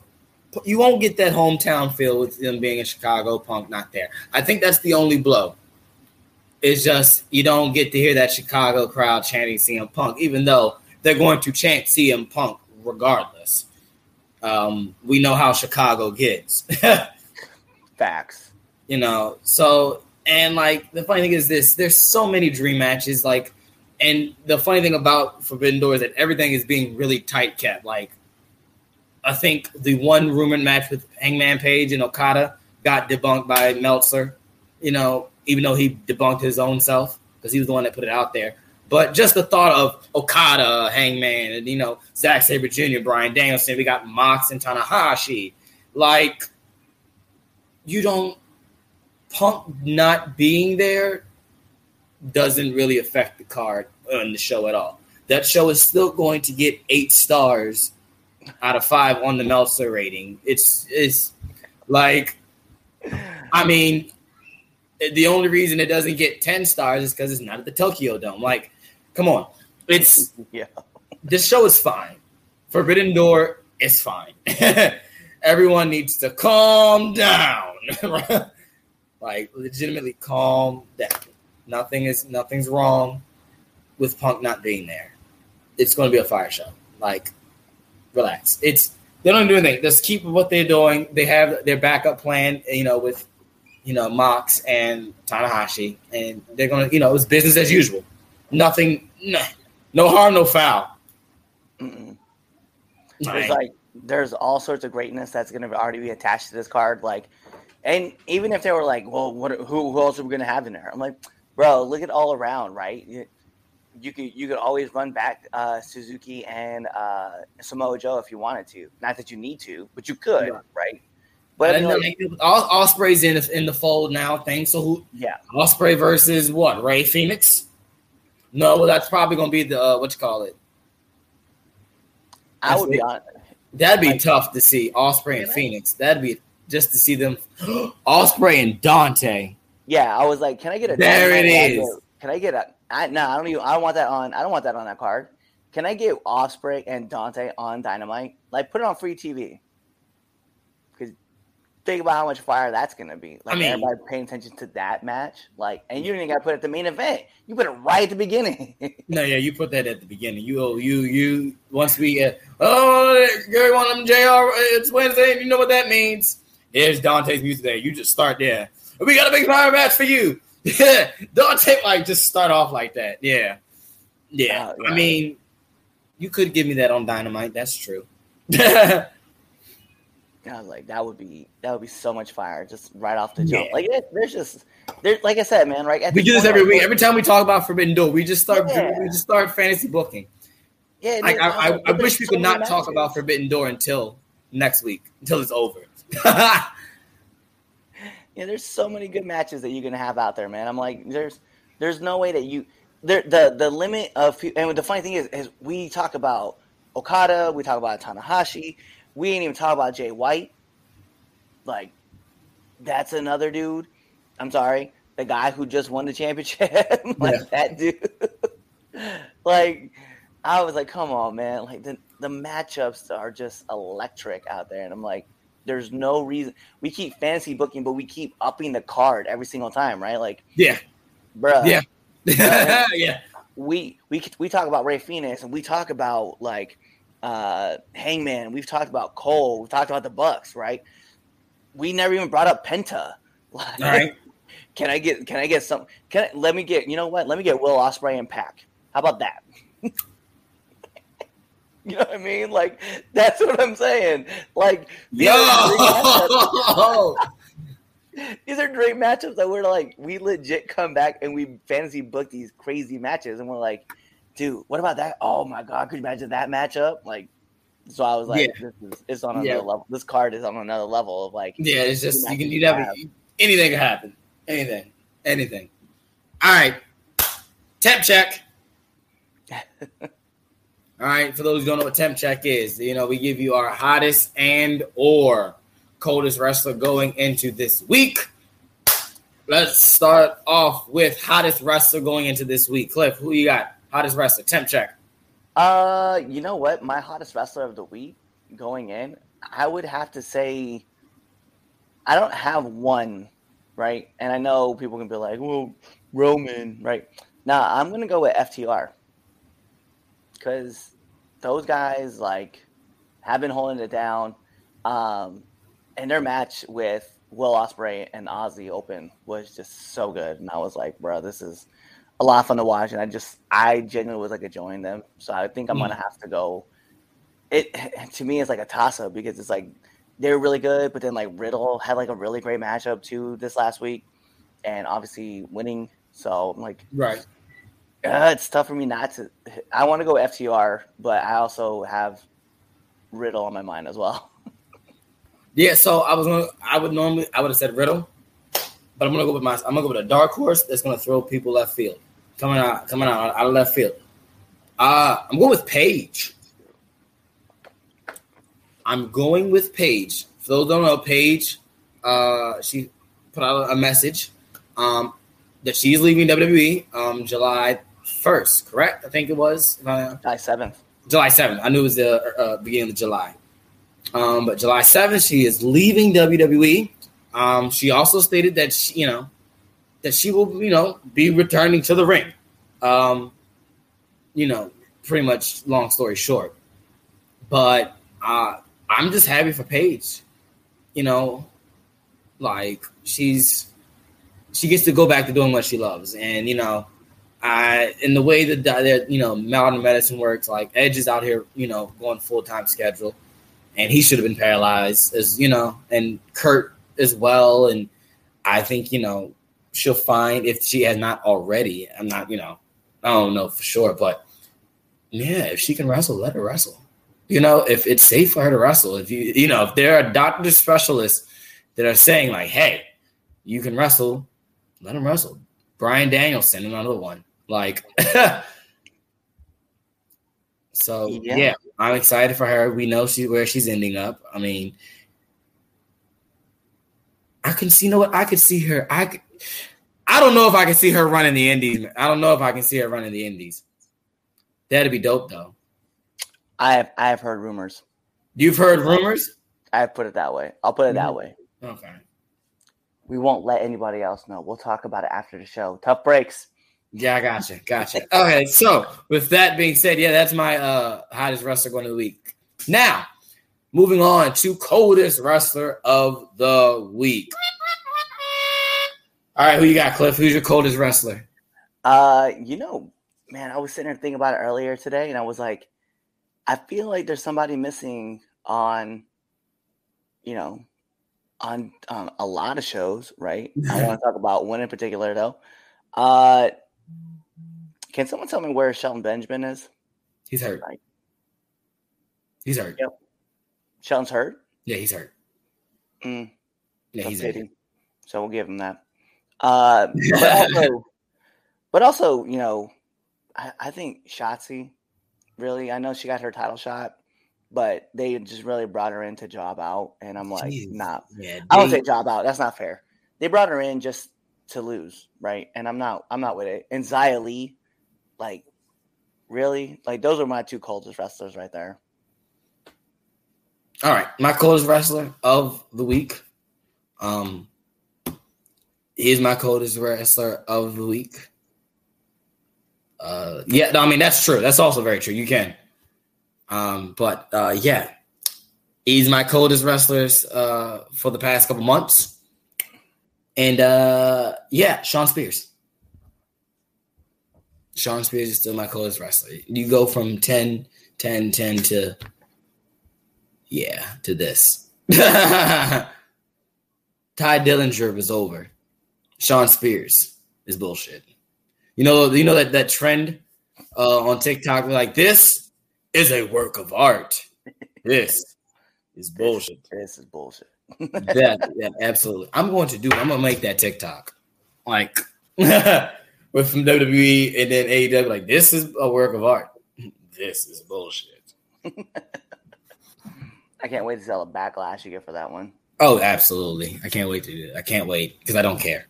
P- you won't get that hometown feel with them being in Chicago. Punk not there. I think that's the only blow. It's just you don't get to hear that Chicago crowd chanting C M Punk, even though they're going to chant C M Punk regardless. Um, we know how Chicago gets. Facts. You know, so, and, like, the funny thing is this. There's so many dream matches, like, and the funny thing about Forbidden Door is that everything is being really tight kept. Like, I think the one rumored match with Hangman Page and Okada got debunked by Meltzer, you know, even though he debunked his own self because he was the one that put it out there. But just the thought of Okada, Hangman, and, you know, Zack Sabre Junior, Bryan Danielson, we got Mox and Tanahashi. Like, you don't – Punk not being there doesn't really affect the card on the show at all. That show is still going to get eight stars out of five on the Meltzer rating. It's it's like – I mean, the only reason it doesn't get ten stars is because it's not at the Tokyo Dome. Like, come on. It's yeah. This show is fine. Forbidden Door is fine. Everyone needs to calm down. Like, legitimately calm down. Nothing is nothing's wrong with Punk not being there. It's going to be a fire show. Like, relax. It's they don't do anything. Just keep what they're doing. They have their backup plan, you know, with you know, Mox and Tanahashi, and they're going to, you know, it's business as usual. Nothing, no, no harm, no foul. Mm-mm. It's like, there's all sorts of greatness that's going to already be attached to this card. Like, and even if they were like, well, what, who, who else are we going to have in there? I'm like, bro, look at all around, right? You, you could, you could always run back uh, Suzuki and uh, Samoa Joe if you wanted to. Not that you need to, but you could, yeah. Right? But and like, Ospreay's in the, in the fold now, thing. So who? Yeah, Ospreay versus what? Ray Phoenix? No, well, that's probably gonna be the uh, what you call it. I that's would be honest. That'd be like, tough to see Ospreay and Phoenix. That'd be just to see them Ospreay and Dante. Yeah, I was like, can I get a? There Dante it is. Can I get a? I, no, I don't even. I don't want that on. I don't want that on that card. Can I get Ospreay and Dante on Dynamite? Like, put it on free T V. Think about how much fire that's going to be. Like, I mean, everybody paying attention to that match. Like, and you didn't got to put it at the main event. You put it right at the beginning. No, yeah, you put that at the beginning. You, you, you. Once we, uh, oh, Gary, one of them, J R. It's Wednesday, and you know what that means. Here's Dante's music there. You just start there. We got a big fire match for you. Dante, like, just start off like that. Yeah, yeah. Oh, yeah. I mean, you could give me that on Dynamite. That's true. I was like, that would be that would be so much fire just right off the jump. Yeah. Like, it, there's just there, like I said, man. Right, we do this every week. Every time we talk about Forbidden Door, we just start yeah. we just start fantasy booking. Yeah, like, I, I, I, I wish we could so not matches. talk about Forbidden Door until next week, until it's over. Yeah, there's so many good matches that you're gonna have out there, man. I'm like, there's there's no way that you there the the limit of and the funny thing is is we talk about Okada, we talk about Tanahashi. We ain't even talking about Jay White. Like, that's another dude. I'm sorry. The guy who just won the championship. Like, yeah. That dude. Like, I was like, come on, man. Like, the, the matchups are just electric out there. And I'm like, there's no reason. We keep fantasy booking, but we keep upping the card every single time, right? Like, yeah. Bruh. Yeah. Bruh, yeah. We, we, we talk about Rey Fenix, and we talk about, like, Uh, Hangman, we've talked about Cole, we've talked about the Bucks, right? We never even brought up Penta. Like, all right. Can I get? Can I get some? Can I, let me get? You know what? Let me get Will Ospreay and Pac. How about that? You know what I mean? Like, that's what I'm saying. Like, these, no! are these are great matchups that we're like, we legit come back and we fantasy book these crazy matches, and we're like, dude, what about that? Oh my God, could you imagine that matchup? Like, so I was like, yeah. this is, it's on another yeah. level. This card is on another level of like, yeah, it's just you can you never anything can happen, anything, anything. All right, temp check. All right, for those who don't know what temp check is, you know, we give you our hottest and or coldest wrestler going into this week. Let's start off with hottest wrestler going into this week. Cliff, who you got? Hottest wrestler, temp check. Uh, you know what? My hottest wrestler of the week going in, I would have to say I don't have one, right? And I know people can be like, well, Roman, right? Nah, I'm going to go with F T R because those guys, like, have been holding it down. Um, and their match with Will Ospreay and Aussie Open was just so good. And I was like, bro, this is a lot of fun to watch, and I just I genuinely was like enjoying them. So I think I'm mm. gonna have to go it to me is like a toss up because it's like they're really good, but then like Riddle had like a really great matchup too this last week, and obviously winning. So I'm like, right, uh, it's tough for me not to. I want to go F T R, but I also have Riddle on my mind as well. Yeah, so I was gonna, I would normally, I would have said Riddle, but I'm gonna go with my, I'm gonna go with a dark horse that's gonna throw people left field, coming out, coming out out of left field. Uh, I'm going with Page. I'm going with Paige. For those who don't know, Paige, uh, she put out a message um, that she's leaving W W E um, July first, correct? I think it was. Uh, July seventh. July seventh. I knew it was the uh, beginning of July. Um, but July seventh, she is leaving W W E. Um, she also stated that she, you know, that she will, you know, be returning to the ring. Um, you know, pretty much long story short. But uh I'm just happy for Paige, you know, like she's she gets to go back to doing what she loves, and you know, I in the way that, that you know modern medicine works, like Edge is out here, you know, going full time schedule, and he should have been paralyzed, as you know, and Kurt as well, and I think you know she'll find if she has not already. I'm not, you know, I don't know for sure, but yeah, if she can wrestle, let her wrestle. You know, if it's safe for her to wrestle, if you, you know, if there are doctor specialists that are saying like, hey, you can wrestle, let them wrestle. Brian Danielson, another one. Like, so yeah. yeah, I'm excited for her. We know she where she's ending up. I mean, I can see, you know what? I could see her. I could, I don't know if I can see her running the Indies. I don't know if I can see her running the Indies. That'd be dope though. I have I have heard rumors. You've heard rumors? I put it that way. I'll put it that way. Okay. We won't let anybody else know. We'll talk about it after the show. Tough breaks. Yeah, I gotcha. Gotcha. Okay, so with that being said, yeah, that's my uh, hottest wrestler going of the week. Now, moving on to coldest wrestler of the week. All right, who you got, Cliff? Who's your coldest wrestler? Uh, you know, man, I was sitting there thinking about it earlier today, and I was like, I feel like there's somebody missing on, you know, on, on a lot of shows, right? I want to talk about one in particular, though. Uh, can someone tell me where Shelton Benjamin is? He's hurt. Like, he's hurt. Yep. Shelton's hurt? Yeah, he's hurt. Mm. Yeah, he's hurt. So we'll give him that. Uh, but, also, but also, you know, I, I think Shotzi. Really, I know she got her title shot, but they just really brought her in to job out, and I'm like, Jeez. nah. Yeah, I don't say job out. That's not fair. They brought her in just to lose, right? And I'm not, I'm not with it. And Xia Li, like, really, like those are my two coldest wrestlers right there. All right, my coldest wrestler of the week. Um, he is my coldest wrestler of the week. Uh, yeah, no, I mean, that's true. That's also very true. You can. Um, but, uh, yeah, he's my coldest wrestlers uh, for the past couple months. And, uh, yeah, Sean Spears. Sean Spears is still my coldest wrestler. You go from ten, ten, ten to, yeah, to this. Ty Dillinger was over. Sean Spears is bullshit. You know, you know that, that trend uh, on TikTok, like this is a work of art. This is bullshit. This is bullshit. Yeah, yeah, absolutely. I'm going to do. I'm gonna make that TikTok, like with from W W E and then A E W. Like this is a work of art. This is bullshit. I can't wait to sell a backlash you get for that one. Oh, absolutely. I can't wait to do it. I can't wait because I don't care.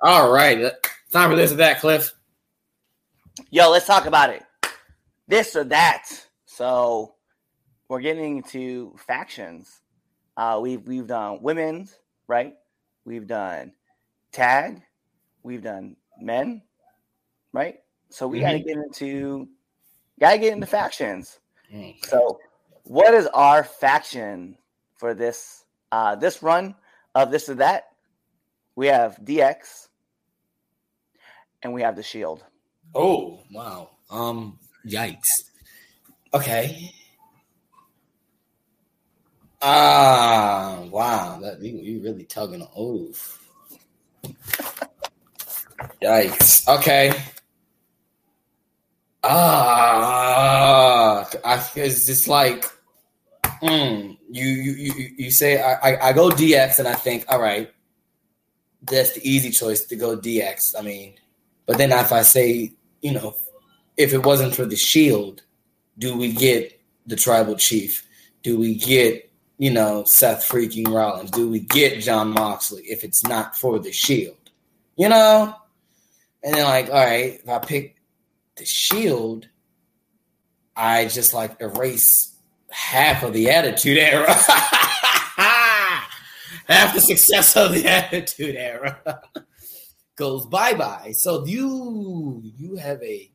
All right. Time for this or that, Cliff. Yo, let's talk about it. This or that. So we're getting to factions. Uh, we've we've done women's, right? We've done tag. We've done men, right? So we mm-hmm. gotta get into gotta get into factions. Mm-hmm. So what is our faction for this uh, this run of this or that? We have D X. And we have the Shield. Oh wow! Um, yikes! Okay. Ah, wow. That, you, you really tugging on. Oof. Yikes. Okay. Ah, I it's just like, mm, you, you, you, you say, I, I, I go D X and I think, all right, that's the easy choice to go D X. I mean, but then if I say, you know, if it wasn't for the Shield, do we get the Tribal Chief? Do we get, you know, Seth freaking Rollins? Do we get John Moxley if it's not for the Shield? You know? And then like, all right, if I pick the Shield, I just like erase half of the Attitude Era. Half the success of the Attitude Era goes bye-bye. So you you have a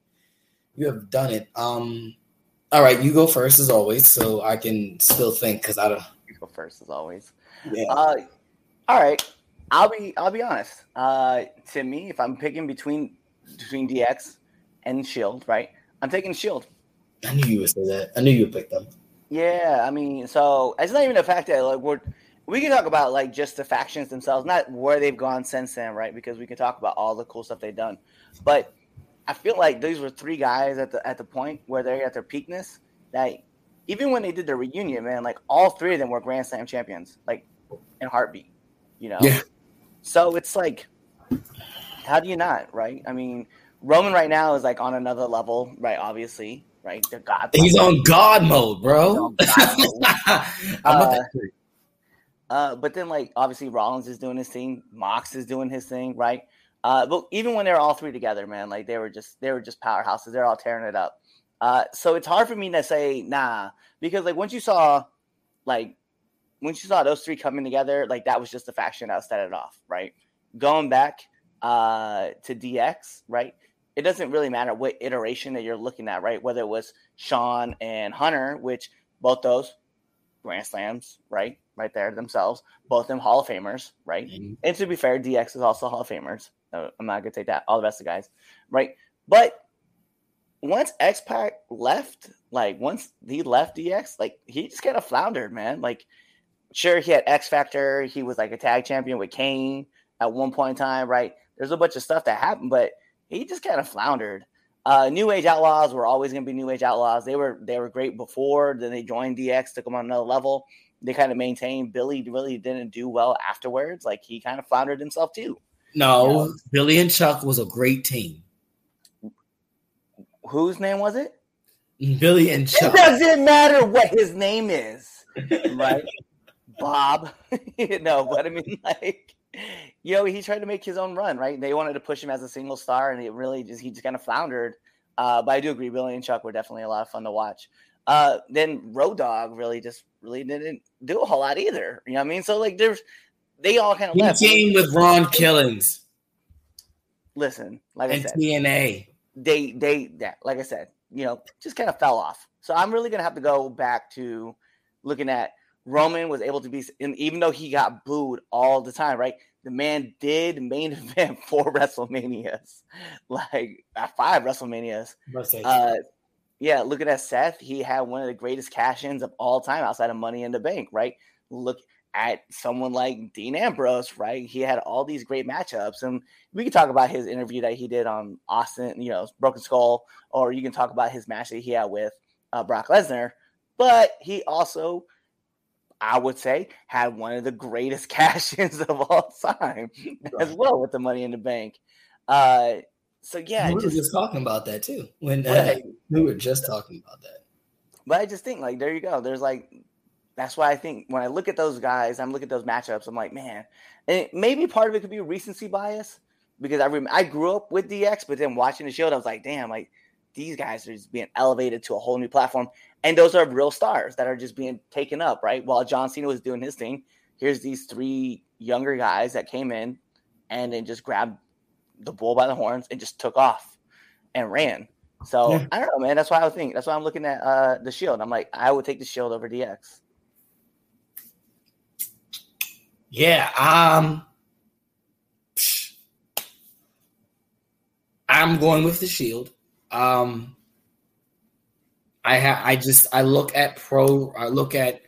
you have done it. Um, all right, you go first as always, so I can still think because I don't. You go first as always. Yeah. Uh, all right, I'll be I'll be honest. Uh, to me, if I'm picking between between D X and Shield, right? I'm taking Shield. I knew you would say that. I knew you would pick them. Yeah, I mean, so it's not even the fact that like we're we can talk about like just the factions themselves, not where they've gone since then, right? Because we can talk about all the cool stuff they've done. But I feel like these were three guys at the at the point where they're at their peakness. That even when they did their reunion, man, like all three of them were Grand Slam champions, like in heartbeat, you know. Yeah. So it's like, how do you not, right? I mean, Roman right now is like on another level, right? Obviously, right? They're God. He's on God mode, bro. He's on God mode. uh, uh, but then, like, obviously, Rollins is doing his thing. Mox is doing his thing, right? Uh, but even when they're all three together, man, like they were just they were just powerhouses. They're all tearing it up. Uh, so it's hard for me to say nah because like once you saw, like, once you saw those three coming together, like that was just the faction that set it off, right? Going back uh, to D X, right? It doesn't really matter what iteration that you're looking at, right? Whether it was Sean and Hunter, which both those Grand Slams, right? Right there themselves. Both them Hall of Famers, right? Mm-hmm. And to be fair, D X is also Hall of Famers. No, I'm not going to take that. All the rest of the guys, right? But once X-Pac left, like once he left D X, like he just kind of floundered, man. Like sure, he had X-Factor. He was like a tag champion with Kane at one point in time, right? There's a bunch of stuff that happened, but he just kind of floundered. Uh, New Age Outlaws were always going to be New Age Outlaws. They were they were great before. Then they joined D X, took them on another level. They kind of maintained. Billy really didn't do well afterwards. Like he kind of floundered himself too. No, yeah. Billy and Chuck was a great team. Whose name was it? Billy and Chuck. It doesn't matter what his name is, right? Bob, you know, but I mean, like, you know, he tried to make his own run, right? They wanted to push him as a single star, and it really just, he just kind of floundered. Uh, but I do agree, Billy and Chuck were definitely a lot of fun to watch. Uh, then Road Dogg really just really didn't do a whole lot either. You know what I mean? So, like, there's, they all kind of he left. He came with Ron Killings. Listen, like and I said. T N A. They, they, that, like I said, you know, just kind of fell off. So I'm really going to have to go back to looking at Roman was able to be, and even though he got booed all the time, right? The man did main event four WrestleManias. Like, five WrestleManias. Uh, yeah, looking at Seth, he had one of the greatest cash-ins of all time outside of Money in the Bank, right? Look at someone like Dean Ambrose, right? He had all these great matchups, and we can talk about his interview that he did on Austin, you know, Broken Skull, or you can talk about his match that he had with uh, Brock Lesnar. But he also, I would say, had one of the greatest cash-ins of all time as well with the Money in the Bank. Uh, so yeah, we were just, just talking about that too when uh, we were just talking about that. But I just think like there you go. There's like. That's why I think when I look at those guys, I'm looking at those matchups, I'm like, man. And maybe part of it could be recency bias because I rem- I grew up with D X, but then watching the Shield, I was like, damn, like these guys are just being elevated to a whole new platform. And those are real stars that are just being taken up, right? While John Cena was doing his thing, here's these three younger guys that came in and then just grabbed the bull by the horns and just took off and ran. So yeah. I don't know, man. That's why I would think. That's why I'm looking at uh, the Shield. I'm like, I would take the Shield over D X. Yeah, um, I'm going with the Shield. Um, I ha- I just I look at pro I look at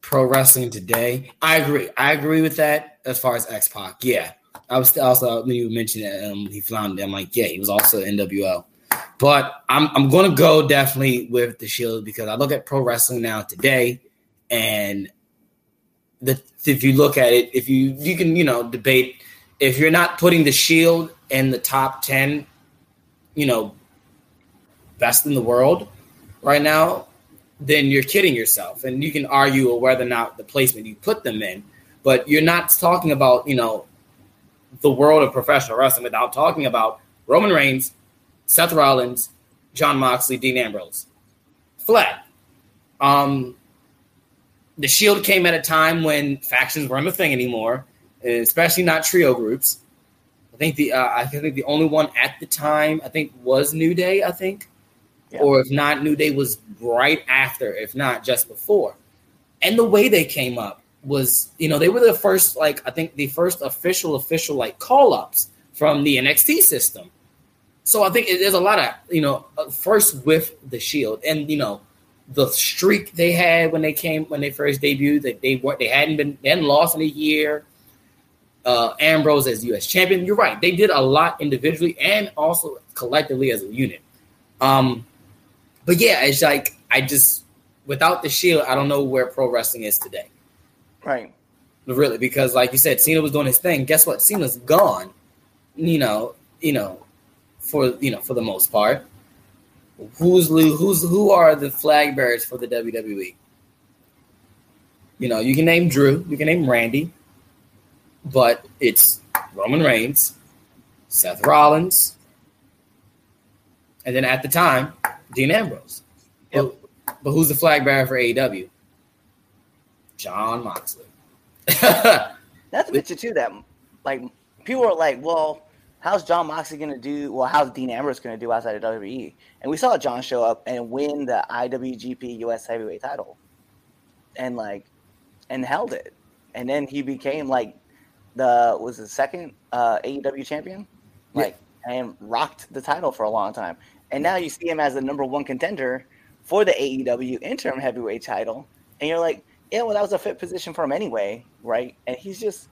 pro wrestling today. I agree. I agree with that as far as X-Pac. Yeah, I was also when you mentioned that um, he floundered. I'm like, yeah, he was also N W O. But I'm I'm gonna go definitely with the Shield because I look at pro wrestling now today, and the if you look at it, if you you can you know debate if you're not putting the Shield in the top ten, you know, best in the world right now, then you're kidding yourself, and you can argue whether or not the placement you put them in, but you're not talking about you know the world of professional wrestling without talking about Roman Reigns, Seth Rollins, John Moxley, Dean Ambrose, flat. Um, the Shield came at a time when factions weren't a thing anymore, especially not trio groups. I think the uh, I think the only one at the time I think was New Day. I think, yeah. Or if not, New Day was right after, if not just before. And the way they came up was, you know, they were the first, like I think the first official official like call ups from the N X T system. So I think there's a lot of, you know, first with the Shield and, you know, the streak they had when they came, when they first debuted, that they weren't, they hadn't been, they hadn't lost in a year. Uh, Ambrose as U S champion. You're right. They did a lot individually and also collectively as a unit. Um, but yeah, it's like, I just, without the Shield, I don't know where pro wrestling is today. Right. Really, because like you said, Cena was doing his thing. Guess what? Cena's gone, you know, you know, For you know, for the most part, who's who's who are the flag bearers for the W W E? You know, you can name Drew, you can name Randy, but it's Roman Reigns, Seth Rollins, and then at the time, Dean Ambrose. Yep. But, but who's the flag bearer for A E W? John Moxley. That's a picture too. That like people are like, well, how's John Moxley going to do? Well, how's Dean Ambrose going to do outside of W W E? And we saw John show up and win the I W G P U S Heavyweight title, and like, and held it. And then he became like the was the second uh, A E W champion, like, yeah. And rocked the title for a long time. And now you see him as the number one contender for the A E W interim heavyweight title, and you're like, yeah, well, that was a fit position for him anyway, right? And he's just.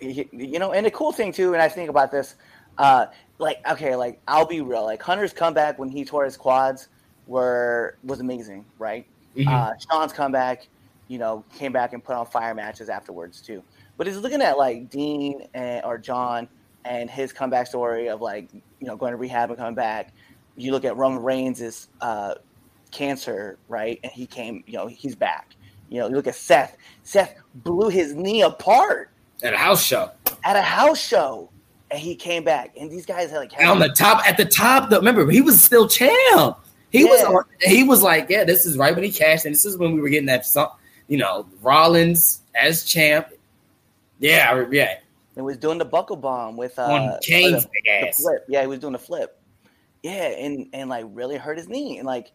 You know, and the cool thing too, and I think about this, uh, like, okay, like, I'll be real. Like, Hunter's comeback when he tore his quads were was amazing, right? Mm-hmm. Uh, Sean's comeback, you know, came back and put on fire matches afterwards too. But he's looking at, like, Dean and, or John and his comeback story of, like, you know, going to rehab and coming back. You look at Roman Reigns' uh, cancer, right? And he came, you know, he's back. You know, you look at Seth. Seth blew his knee apart. At a house show. At a house show. And he came back. And these guys had like on the top at the top though. Remember, he was still champ. He yeah. was he was like, yeah, this is right when he cashed in. This is when we were getting that some, you know, Rollins as champ. Yeah, yeah. And was doing the buckle bomb with uh on Kane's big ass. Flip. Yeah, he was doing the flip. Yeah, and, and like really hurt his knee. And like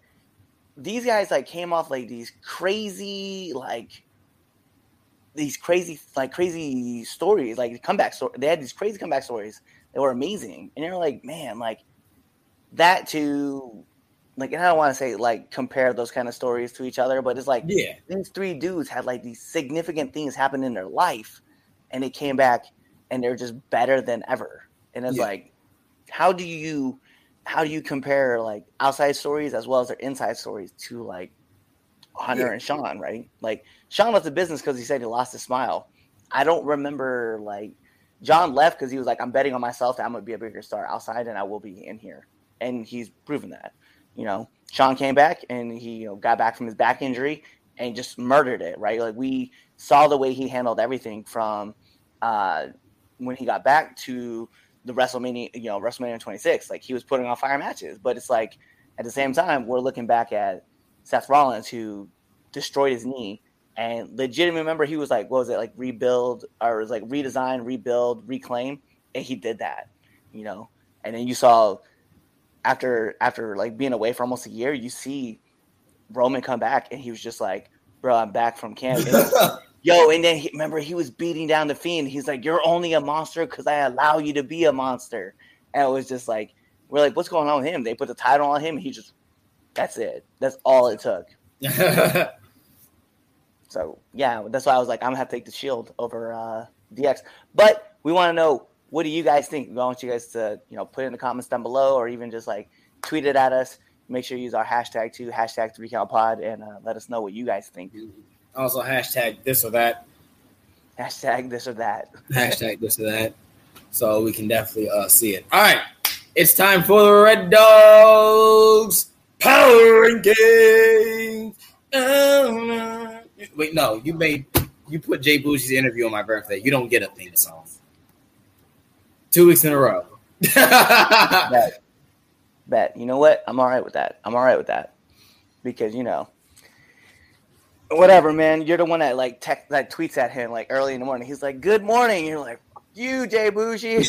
these guys like came off like these crazy, like these crazy, like crazy stories, like comeback story. They had these crazy comeback stories that were amazing, and they were like, man, like that to, like, and I don't want to say like compare those kind of stories to each other, but it's like, yeah, these three dudes had like these significant things happen in their life, and they came back, and they're just better than ever. And it's yeah. like, how do you, how do you compare like outside stories as well as their inside stories to like Hunter yeah. and Sean, right? Like Sean left the business because he said he lost his smile. I don't remember like John left because he was like, I'm betting on myself that I'm gonna be a bigger star outside and I will be in here. And he's proven that. You know, Sean came back and he, you know, got back from his back injury and just murdered it, right? Like we saw the way he handled everything from uh when he got back to the WrestleMania, you know, WrestleMania twenty-six. Like he was putting on fire matches. But it's like at the same time, we're looking back at Seth Rollins, who destroyed his knee, and legitimately remember he was like, what was it, like rebuild, or it was like redesign, rebuild, reclaim, and he did that, you know. And then you saw after after like being away for almost a year, you see Roman come back, and he was just like, bro, I'm back from camp. And yo, and then he, remember he was beating down the Fiend. He's like, you're only a monster because I allow you to be a monster. And it was just like, we're like, what's going on with him? They put the title on him, and he just That's it. That's all it took. So, yeah, that's why I was like, I'm going to have to take the Shield over uh, D X. But we want to know, what do you guys think? We want you guys to, you know, put it in the comments down below, or even just, like, tweet it at us. Make sure you use our hashtag, too, hashtag three count pod, and uh, let us know what you guys think. Also, hashtag this or that. Hashtag this or that. Hashtag this or that. So we can definitely uh, see it. All right. It's time for the Red Dogs Power Rankings. Uh, wait, no. You made you put Jay Bougie's interview on my birthday. You don't get a theme song. Two weeks in a row. Bet. Bet. You know what? I'm all right with that. I'm all right with that. Because, you know, whatever, man. You're the one that, like, tech, that tweets at him, like, early in the morning. He's like, good morning. You're like, you, Jay Bougie.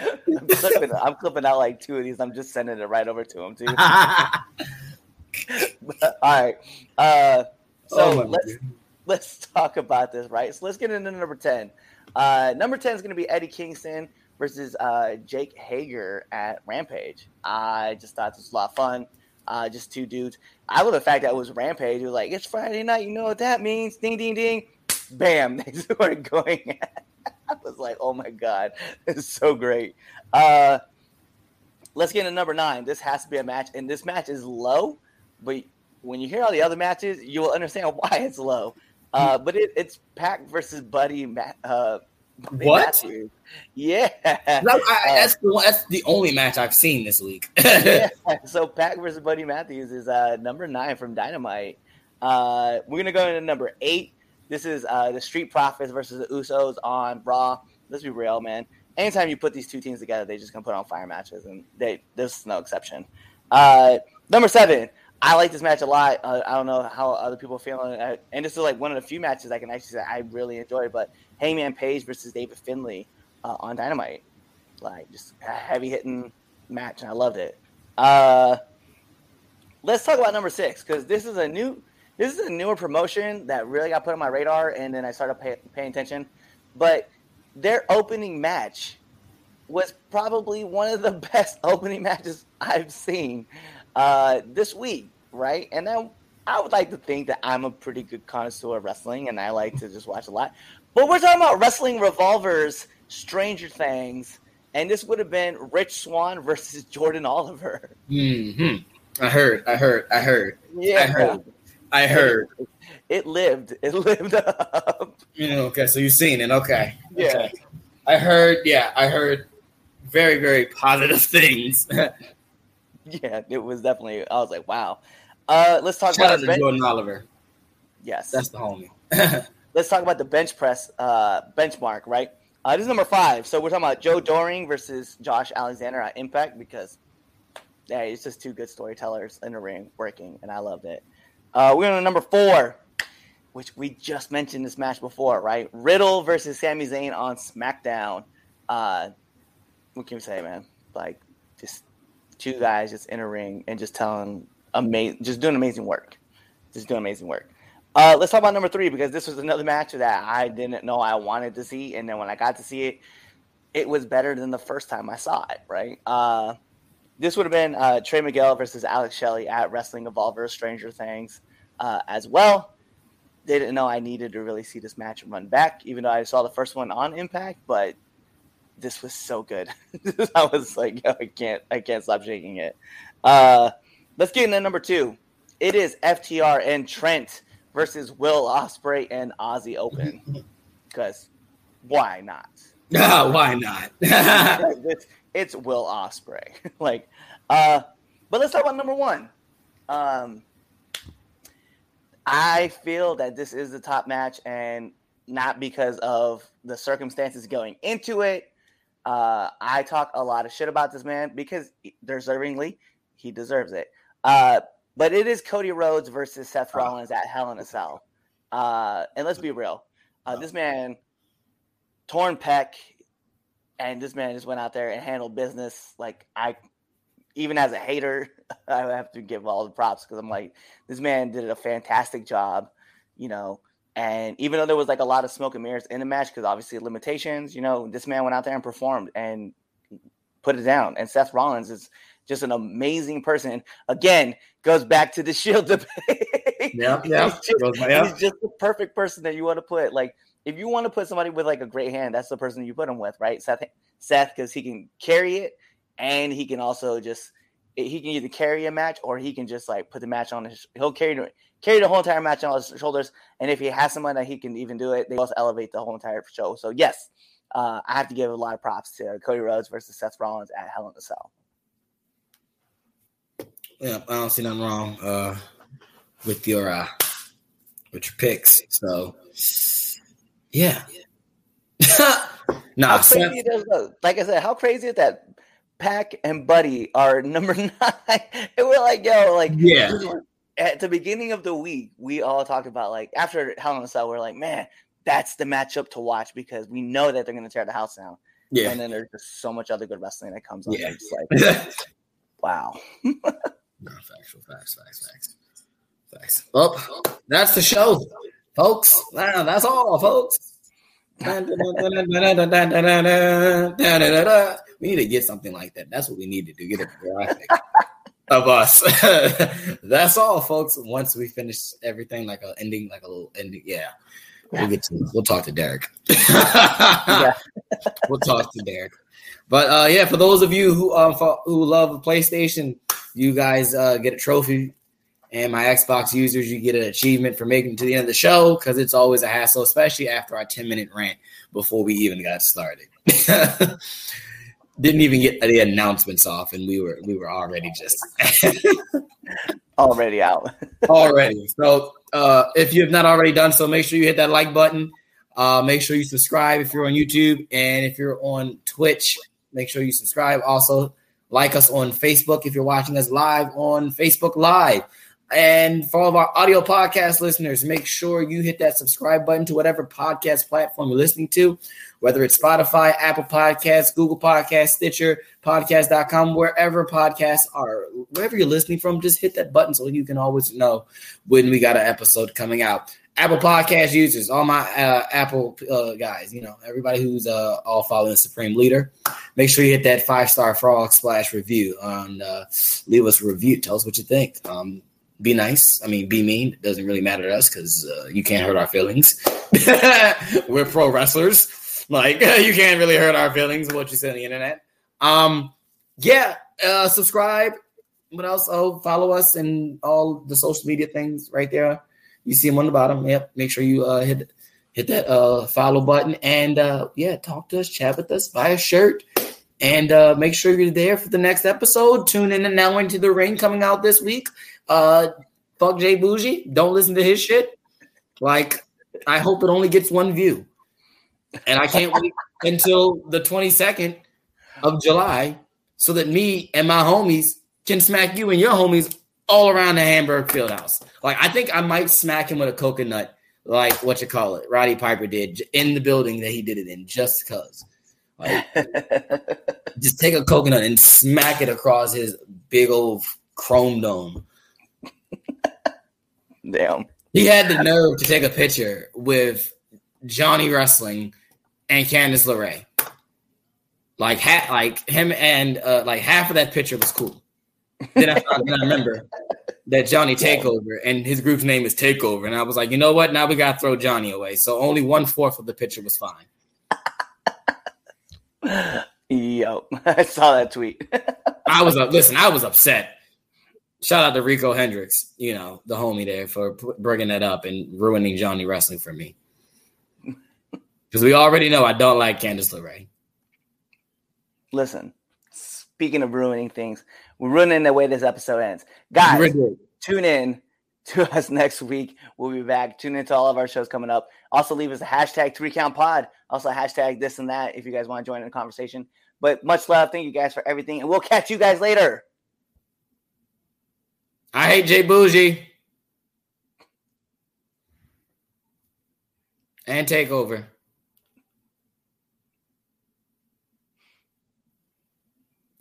I'm, clipping, I'm clipping out like two of these. I'm just sending it right over to him, too. But, all right. Uh, so oh let's God. let's talk about this, right? So let's get into number ten. Uh, number ten is going to be Eddie Kingston versus uh, Jake Hager at Rampage. I just thought this was a lot of fun. Uh, just two dudes. I love the fact that it was Rampage. It was like, it's Friday night. You know what that means. Ding, ding, ding. Bam. They started going at it. I was like, oh, my God. It's so great. Uh, let's get into number nine. This has to be a match. And this match is low. But when you hear all the other matches, you will understand why it's low. Uh, but it, it's Pac versus Buddy Ma- uh, What? Matthews. Yeah. I, I, that's, the, that's the only match I've seen this week. Yeah. So Pac versus Buddy Matthews is uh, number nine from Dynamite. Uh, we're going to go into number eight. This is uh, the Street Profits versus the Usos on Raw. Let's be real, man. Anytime you put these two teams together, they just gonna put on fire matches, and they there's no exception. Uh, number seven, I like this match a lot. Uh, I don't know how other people are feeling, I, and this is like one of the few matches I can actually say I really enjoy. But Hangman Page versus David Finlay uh, on Dynamite, like just a heavy hitting match, and I loved it. Uh, let's talk about number six because this is a new. This is a newer promotion that really got put on my radar, and then I started pay, paying attention. But their opening match was probably one of the best opening matches I've seen uh, this week, right? And then I would like to think that I'm a pretty good connoisseur of wrestling, and I like to just watch a lot. But we're talking about Wrestling Revolver's Stranger Things, and this would have been Rich Swann versus Jordan Oliver. Mm-hmm. I heard, I heard, I heard, yeah. I heard. I heard it, it lived. It lived up. You know, okay, so you've seen it. Okay, yeah. Okay. I heard. Yeah, I heard very, very positive things. Yeah, it was definitely. I was like, wow. Uh, let's talk Shout about out to Jordan Oliver. Yes, that's the homie. Let's talk about the bench press uh, benchmark, right? Uh, this is number five. So we're talking about Joe Doring versus Josh Alexander at Impact because, yeah, it's just two good storytellers in the ring working, and I loved it. Uh, we're on number four, which we just mentioned this match before, right? Riddle versus Sami Zayn on SmackDown. Uh, what can we say, man? Like, just two guys just in a ring and just telling amazing, just doing amazing work, just doing amazing work. Uh, let's talk about number three because this was another match that I didn't know I wanted to see, and then when I got to see it, it was better than the first time I saw it, right? Uh, This would have been uh, Trey Miguel versus Alex Shelley at Wrestling Evolver, Stranger Things uh, as well. They didn't know I needed to really see this match run back, even though I saw the first one on Impact, but this was so good. I was like, yo, I can't I can't stop shaking it. Uh, let's get into number two. It is F T R and Trent versus Will Ospreay and Aussie Open. Because why not? No, why not? it's, it's Will Ospreay. like, uh, but let's talk about number one. Um, I feel that this is the top match, and not because of the circumstances going into it. Uh, I talk a lot of shit about this man because deservingly, he deserves it. Uh, but it is Cody Rhodes versus Seth Rollins at Hell in a Cell. Uh, and let's be real, uh, this man. Torn pec, and this man just went out there and handled business. Like, I, even as a hater, I have to give all the props because I'm like, this man did a fantastic job, you know. And even though there was like a lot of smoke and mirrors in the match because obviously limitations, you know, this man went out there and performed and put it down. And Seth Rollins is just an amazing person. Again, goes back to the Shield debate. Yeah, yeah. He's just, yeah. he's just the perfect person that you want to put. Like, if you want to put somebody with like a great hand, that's the person you put him with, right? Seth, Seth, because he can carry it, and he can also just he can either carry a match or he can just like put the match on his. He'll carry the, carry the whole entire match on his shoulders, and if he has someone that he can even do it, they also elevate the whole entire show. So yes, uh, I have to give a lot of props to Cody Rhodes versus Seth Rollins at Hell in a Cell. Yeah, I don't see nothing wrong uh, with your uh, with your picks. So yeah, nah. Seth- like I said, how crazy is that? Pac and Buddy are number nine, and we're like, yo, like, yeah. At the beginning of the week, we all talked about like after Hell in a Cell, we're like, man, that's the matchup to watch because we know that they're gonna tear the house down. Yeah, and then there's just so much other good wrestling that comes on. Yeah, it's like, wow. No, factual facts, facts, facts, facts. Oh, that's the show, folks. Wow, that's all, folks. We need to get something like that. That's what we need to do. Get a graphic of us. That's all, folks. Once we finish everything, like a ending, like a little ending. Yeah, we'll get to. We'll talk to Derek. yeah. We'll talk to Derek. But uh, yeah, for those of you who um uh, who love PlayStation, you guys uh, get a trophy. And my Xbox users, you get an achievement for making it to the end of the show because it's always a hassle, especially after our ten-minute rant before we even got started. Didn't even get the announcements off, and we were we were already just already out. already. So uh, if you have not already done so, make sure you hit that like button. Uh, make sure you subscribe if you're on YouTube. And if you're on Twitch, make sure you subscribe. Also, like us on Facebook if you're watching us live on Facebook Live. And for all of our audio podcast listeners, make sure you hit that subscribe button to whatever podcast platform you're listening to, whether it's Spotify, Apple Podcasts, Google Podcasts, Stitcher, podcast dot com, wherever podcasts are, wherever you're listening from, just hit that button so you can always know when we got an episode coming out. Apple Podcast users, all my uh, Apple uh, guys, you know, everybody who's uh, all following the Supreme Leader, make sure you hit that five-star frog splash review and uh, leave us a review. Tell us what you think. Um, Be nice. I mean, be mean. It doesn't really matter to us because uh, you can't hurt our feelings. We're pro wrestlers. Like, you can't really hurt our feelings what you say on the internet. Um, yeah, uh, subscribe. What else? Oh, follow us and all the social media things right there. You see them on the bottom. Yep. Make sure you uh, hit hit that uh, follow button. And, uh, yeah, talk to us, chat with us, buy a shirt. And uh, make sure you're there for the next episode. Tune in and Now Into the Ring coming out this week. Uh, fuck Jay Bougie. Don't listen to his shit. Like, I hope it only gets one view. And I can't wait until the twenty-second of July so that me and my homies can smack you and your homies all around the Hamburg Fieldhouse. Like, I think I might smack him with a coconut, like, what you call it, Roddy Piper did in the building that he did it in just because. Like, just take a coconut and smack it across his big old chrome dome. Damn. He had the nerve to take a picture with Johnny Wrestling and Candice LeRae. Like, ha- like him and uh, like half of that picture was cool. Then I, then I remember that Johnny Takeover and his group's name is Takeover, and I was like, you know what? Now we gotta throw Johnny away. So only one fourth of the picture was fine. Yo, I saw that tweet. I was up. Uh, listen, I was upset. Shout out to Rico Hendricks, you know, the homie there for p- bringing that up and ruining Johnny Wrestling for me. Because we already know I don't like Candice LeRae. Listen, speaking of ruining things, we're ruining the way this episode ends. Guys, Riddle. Tune in to us next week. We'll be back. Tune in to all of our shows coming up. Also, leave us a hashtag three count pod. Also, hashtag this and that if you guys want to join in the conversation. But much love. Thank you guys for everything. And we'll catch you guys later. I hate Jay Bougie. And Takeover.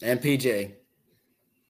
And P J.